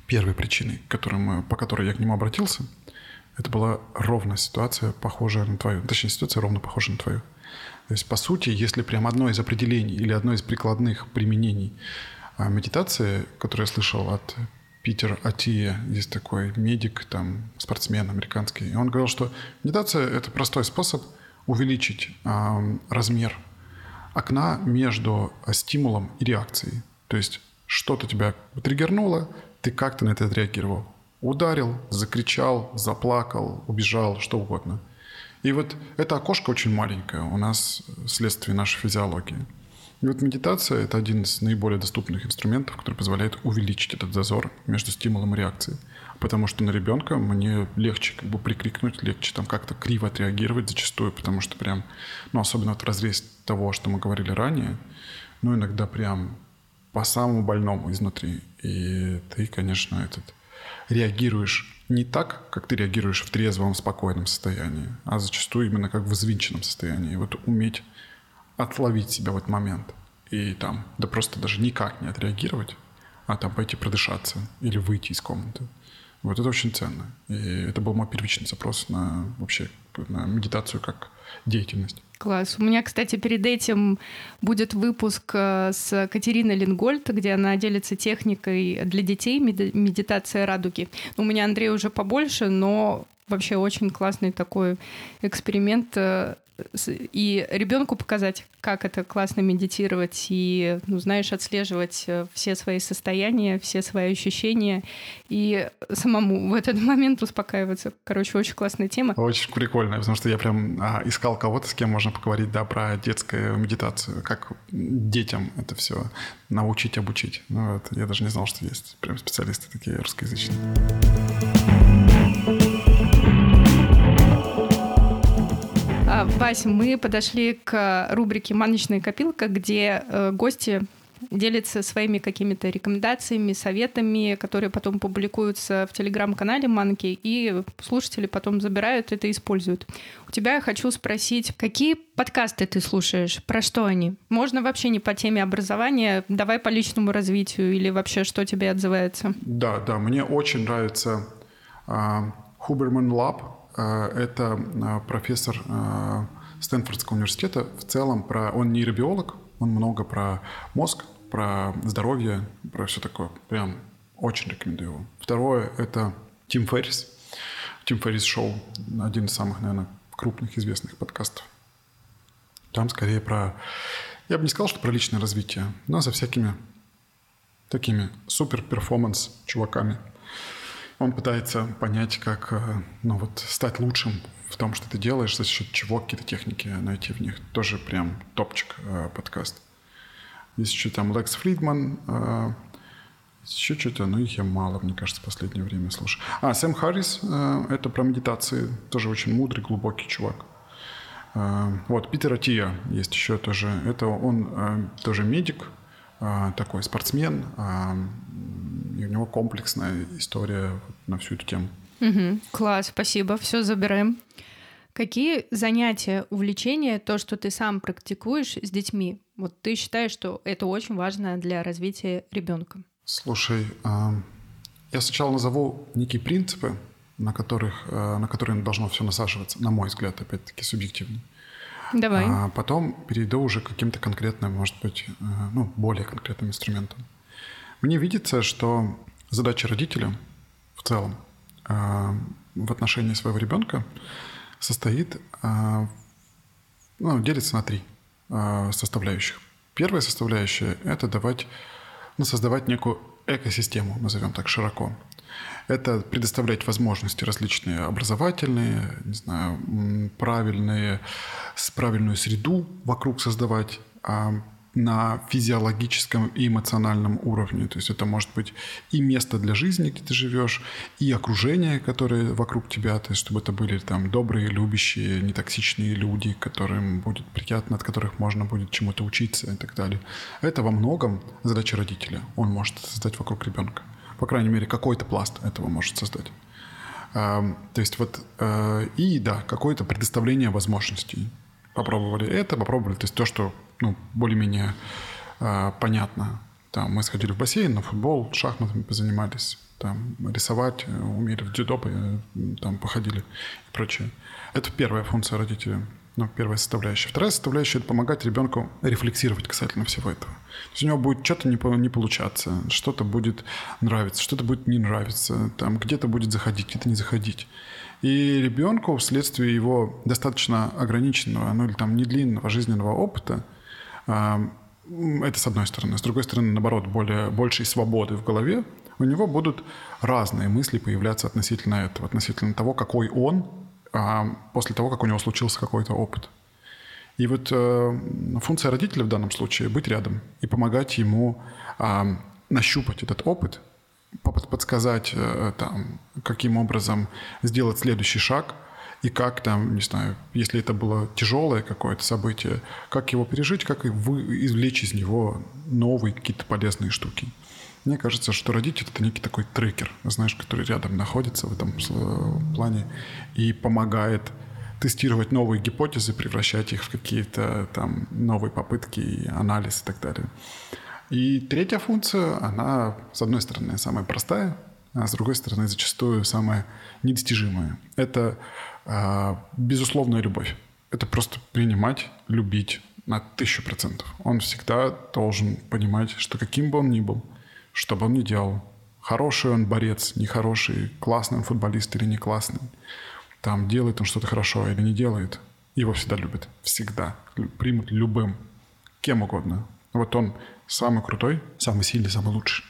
первой причиной, которым, по которой я к нему обратился. Это была ровно ситуация, похожая на твою. Точнее, ситуация ровно похожа на твою. То есть, по сути, если прям одно из определений или одно из прикладных применений медитации, которую я слышал от Питера Атия, есть такой медик, там, спортсмен американский, и он говорил, что медитация – это простой способ увеличить э, размер окна между стимулом и реакцией. То есть, что-то тебя триггернуло, ты как-то на это отреагировал. Ударил, закричал, заплакал, убежал, что угодно. И вот это окошко очень маленькое у нас вследствие нашей физиологии. И вот медитация – это один из наиболее доступных инструментов, который позволяет увеличить этот зазор между стимулом и реакцией. Потому что на ребенка мне легче как бы прикрикнуть, легче там как-то криво отреагировать зачастую, потому что прям, ну, особенно вот в разрезе того, что мы говорили ранее, ну, иногда прям по самому больному изнутри. И ты, конечно, этот... реагируешь не так, как ты реагируешь в трезвом, спокойном состоянии, а зачастую именно как в взвинченном состоянии. И вот уметь отловить себя в этот момент и там, да просто даже никак не отреагировать, а там пойти продышаться или выйти из комнаты. Вот это очень ценно. И это был мой первичный запрос на вообще на медитацию как деятельность. Класс. У меня, кстати, перед этим будет выпуск с Катериной Ленгольд, где она делится техникой для детей медитация радуги. У меня Андрей уже побольше, но вообще очень классный такой эксперимент. И ребенку показать, как это классно медитировать и, ну, знаешь, отслеживать все свои состояния, все свои ощущения и самому в этот момент успокаиваться. Короче, очень классная тема. Очень прикольная, потому что я прям а, искал кого-то, с кем можно поговорить, да, про детскую медитацию, как детям это все научить, обучить. Ну, вот, я даже не знал, что есть прям специалисты такие русскоязычные. Вася, мы подошли к рубрике «Маночная копилка», где э, гости делятся своими какими-то рекомендациями, советами, которые потом публикуются в телеграм-канале «Манки», и слушатели потом забирают это и используют. У тебя я хочу спросить, какие подкасты ты слушаешь, про что они? Можно вообще не по теме образования, давай по личному развитию или вообще что тебе отзывается? Да, да, мне очень нравится э, Huberman Lab. Это профессор Стэнфордского университета. В целом, про... он нейробиолог, он много про мозг, про здоровье, про все такое. Прям очень рекомендую его. Второе – это Тим Феррис. Тим Феррис шоу. Один из самых, наверное, крупных известных подкастов. Там скорее про... Я бы не сказал, что про личное развитие, но со всякими такими супер-перформанс-чуваками. Он пытается понять, как ну, вот, стать лучшим в том, что ты делаешь, за счет чего какие-то техники найти в них. Тоже прям топчик э, подкаст. Есть еще там Лекс Фридман. Э, еще что-то, ну их я мало, мне кажется, в последнее время слушаю. А, Сэм Харрис. Э, это про медитации. Тоже очень мудрый, глубокий чувак. Э, вот, Питер Атия есть еще тоже. Это он э, тоже медик. Такой спортсмен, и у него комплексная история на всю эту тему. Угу, класс, спасибо, все забираем. Какие занятия, увлечения, то, что ты сам практикуешь с детьми, вот ты считаешь, что это очень важно для развития ребенка? Слушай, я сначала назову некие принципы, на, которых, на которые должно все насаживаться, на мой взгляд, опять-таки субъективно. Давай. А потом перейду уже к каким-то конкретным, может быть, ну, более конкретным инструментам. Мне видится, что задача родителя в целом в отношении своего ребенка состоит, ну, делится на три составляющих. Первая составляющая – это давать, ну, создавать некую экосистему, назовем так широко. Это предоставлять возможности различные образовательные, не знаю, правильные, правильную среду вокруг создавать а на физиологическом и эмоциональном уровне. То есть это может быть и место для жизни, где ты живешь, и окружение, которое вокруг тебя, то есть чтобы это были там добрые, любящие, нетоксичные люди, которым будет приятно, от которых можно будет чему-то учиться и так далее. Это во многом задача родителя. Он может создать вокруг ребенка. По крайней мере, какой-то пласт этого может создать. То есть вот и да, какое-то предоставление возможностей. Попробовали это, попробовали, то есть то, что ну, более-менее понятно. Там мы сходили в бассейн, на футбол, шахматами позанимались, там рисовать, умели в дзюдо, там походили и прочее. Это первая функция родителя. Ну, первая составляющая. Вторая составляющая – это помогать ребенку рефлексировать касательно всего этого. То есть у него будет что-то не, не получаться, что-то будет нравиться, что-то будет не нравиться, там, где-то будет заходить, где-то не заходить. И ребенку вследствие его достаточно ограниченного, ну или там недлинного жизненного опыта, это с одной стороны. С другой стороны, наоборот, более, большей свободы в голове, у него будут разные мысли появляться относительно этого, относительно того, какой он, после того, как у него случился какой-то опыт. И вот э, функция родителя в данном случае – быть рядом и помогать ему э, нащупать этот опыт, подсказать, э, там, каким образом сделать следующий шаг и как, там, не знаю, если это было тяжелое какое-то событие, как его пережить, как извлечь из него новые какие-то полезные штуки. Мне кажется, что родитель – это некий такой трекер, знаешь, который рядом находится в этом плане и помогает тестировать новые гипотезы, превращать их в какие-то там новые попытки, анализ и так далее. И третья функция, она, с одной стороны, самая простая, а с другой стороны, зачастую самая недостижимая. Это э, безусловная любовь. Это просто принимать, любить на тысячу процентов. Он всегда должен понимать, что каким бы он ни был, что бы он ни делал. Хороший он борец, нехороший, классный он футболист или не классный. Там делает он что-то хорошо или не делает. Его всегда любят. Всегда. Примут любым. Кем угодно. Вот он самый крутой, самый сильный, самый лучший.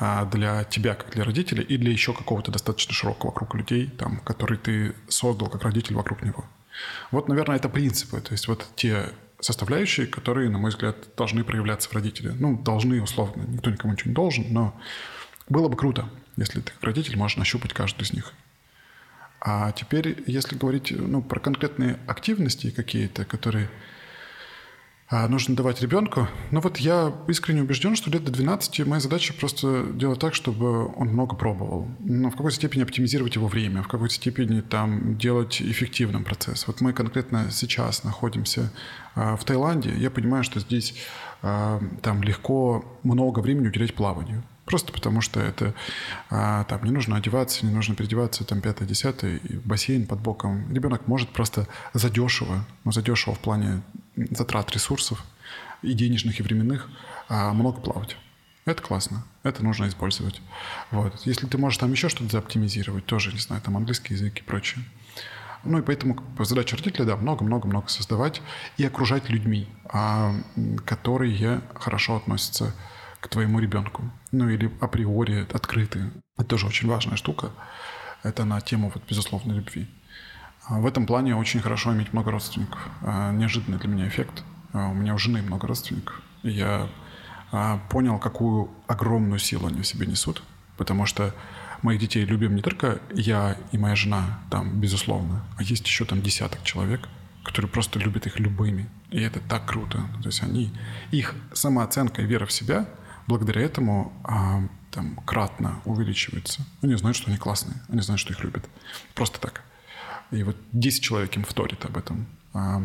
А для тебя, как для родителя, и для еще какого-то достаточно широкого круга людей, там, который ты создал как родитель вокруг него. Вот, наверное, это принципы. То есть вот те... составляющие, которые, на мой взгляд, должны проявляться в родителе. Ну, должны, условно. Никто никому ничего не должен, но было бы круто, если ты, как родитель, можешь нащупать каждую из них. А теперь, если говорить ну, про конкретные активности какие-то, которые а, нужно давать ребенку, ну вот я искренне убежден, что лет до двенадцати моя задача просто делать так, чтобы он много пробовал. Ну, в какой-то степени оптимизировать его время, в какой-то степени там, делать эффективным процесс. Вот мы конкретно сейчас находимся... В Таиланде я понимаю, что здесь там легко много времени уделять плаванию. Просто потому что это там не нужно одеваться, не нужно переодеваться, там пятое-десятое, бассейн под боком. Ребенок может просто задешево, ну задешево в плане затрат ресурсов, и денежных, и временных, много плавать. Это классно, это нужно использовать. Вот. Если ты можешь там еще что-то заоптимизировать, тоже, не знаю, там английский язык и прочее. Ну и поэтому задача родителя, да, много-много-много создавать и окружать людьми, которые хорошо относятся к твоему ребенку. Ну или априори открыты. Это тоже очень важная штука. Это на тему вот безусловной любви. В этом плане очень хорошо иметь много родственников. Неожиданный для меня эффект. У меня у жены много родственников. И я понял, какую огромную силу они в себе несут. Потому что моих детей любим не только я и моя жена, там, безусловно, а есть еще там десяток человек, которые просто любят их любыми. И это так круто. То есть они, их самооценка и вера в себя благодаря этому а, там, кратно увеличивается. Они знают, что они классные, они знают, что их любят. Просто так. И вот десять человек им вторит об этом. А,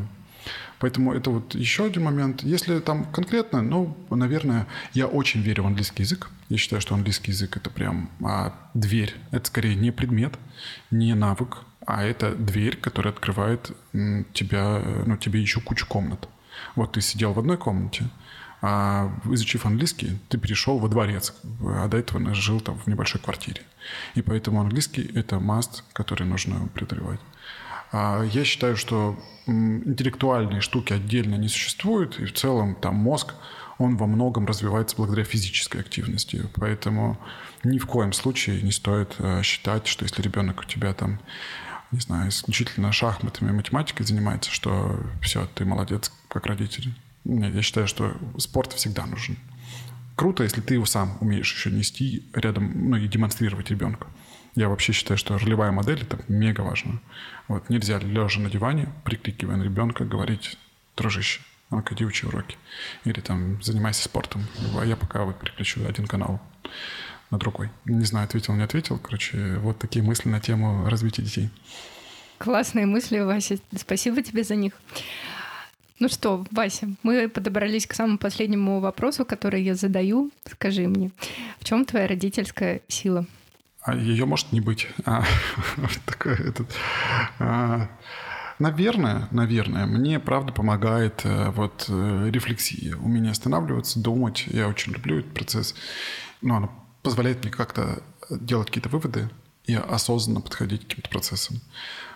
поэтому это вот еще один момент. Если там конкретно, ну, наверное, я очень верю в английский язык. Я считаю, что английский язык – это прям а, дверь. Это скорее не предмет, не навык, а это дверь, которая открывает тебя, ну, тебе еще кучу комнат. Вот ты сидел в одной комнате, а, изучив английский, ты перешел во дворец, а до этого жил там в небольшой квартире. И поэтому английский – это must, который нужно преодолевать. А, я считаю, что м, интеллектуальные штуки отдельно не существуют, и в целом там мозг, он во многом развивается благодаря физической активности. Поэтому ни в коем случае не стоит считать, что если ребенок у тебя там, не знаю, исключительно шахматами и математикой занимается, что все, ты молодец как родитель. Нет, я считаю, что спорт всегда нужен. Круто, если ты его сам умеешь еще нести рядом, ну и демонстрировать ребенку. Я вообще считаю, что ролевая модель – это мега важно. Вот, нельзя лежа на диване, прикрикивая на ребенка, говорить: «Дружище, ну-ка, иди учи уроки». Или там «Занимайся спортом, а я пока вот переключу один канал на другой». Не знаю, ответил, не ответил. Короче, вот такие мысли на тему развития детей. Классные мысли, Вася. Спасибо тебе за них. Ну что, Вася, мы подобрались к самому последнему вопросу, который я задаю. Скажи мне, в чем твоя родительская сила? А ее может не быть. А, такая, этот... А... Наверное, наверное, мне правда помогает вот рефлексия, умение останавливаться, думать. Я очень люблю этот процесс. Но она позволяет мне как-то делать какие-то выводы и осознанно подходить к каким-то процессам.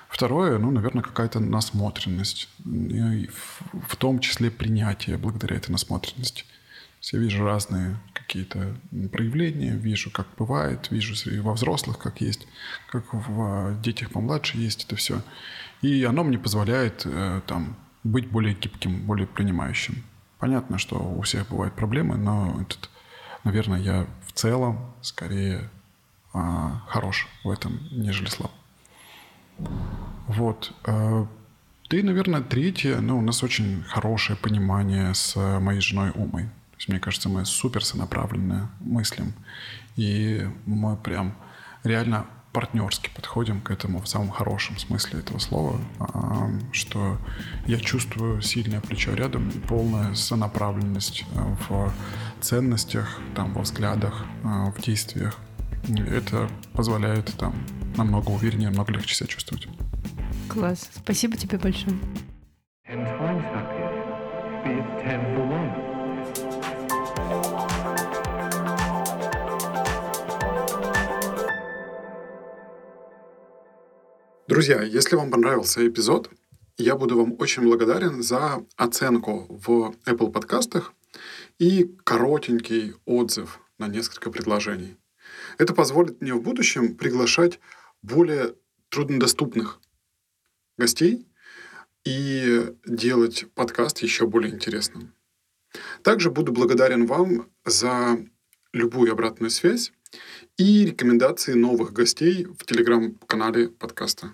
Второе, ну, наверное, какая-то насмотренность, и в том числе принятие благодаря этой насмотренности. Я вижу разные какие-то проявления, вижу, как бывает, вижу во взрослых, как есть, как в детях помладше есть это все. И оно мне позволяет там, быть более гибким, более принимающим. Понятно, что у всех бывают проблемы, но, этот, наверное, я в целом скорее а, хорош в этом, нежели слаб. Вот. Да и, наверное, третье. Ну, у нас очень хорошее понимание с моей женой Умой. То есть, мне кажется, мы супер сонаправленные мыслим. И мы прям реально... партнерски подходим к этому в самом хорошем смысле этого слова, что я чувствую сильное плечо рядом и полная сонаправленность в ценностях, там, во взглядах, в действиях. Это позволяет там, намного увереннее, намного легче себя чувствовать. Класс. Спасибо тебе большое. Друзья, если вам понравился эпизод, я буду вам очень благодарен за оценку в Apple подкастах и коротенький отзыв на несколько предложений. Это позволит мне в будущем приглашать более труднодоступных гостей и делать подкаст еще более интересным. Также буду благодарен вам за любую обратную связь и рекомендации новых гостей в телеграм-канале подкаста.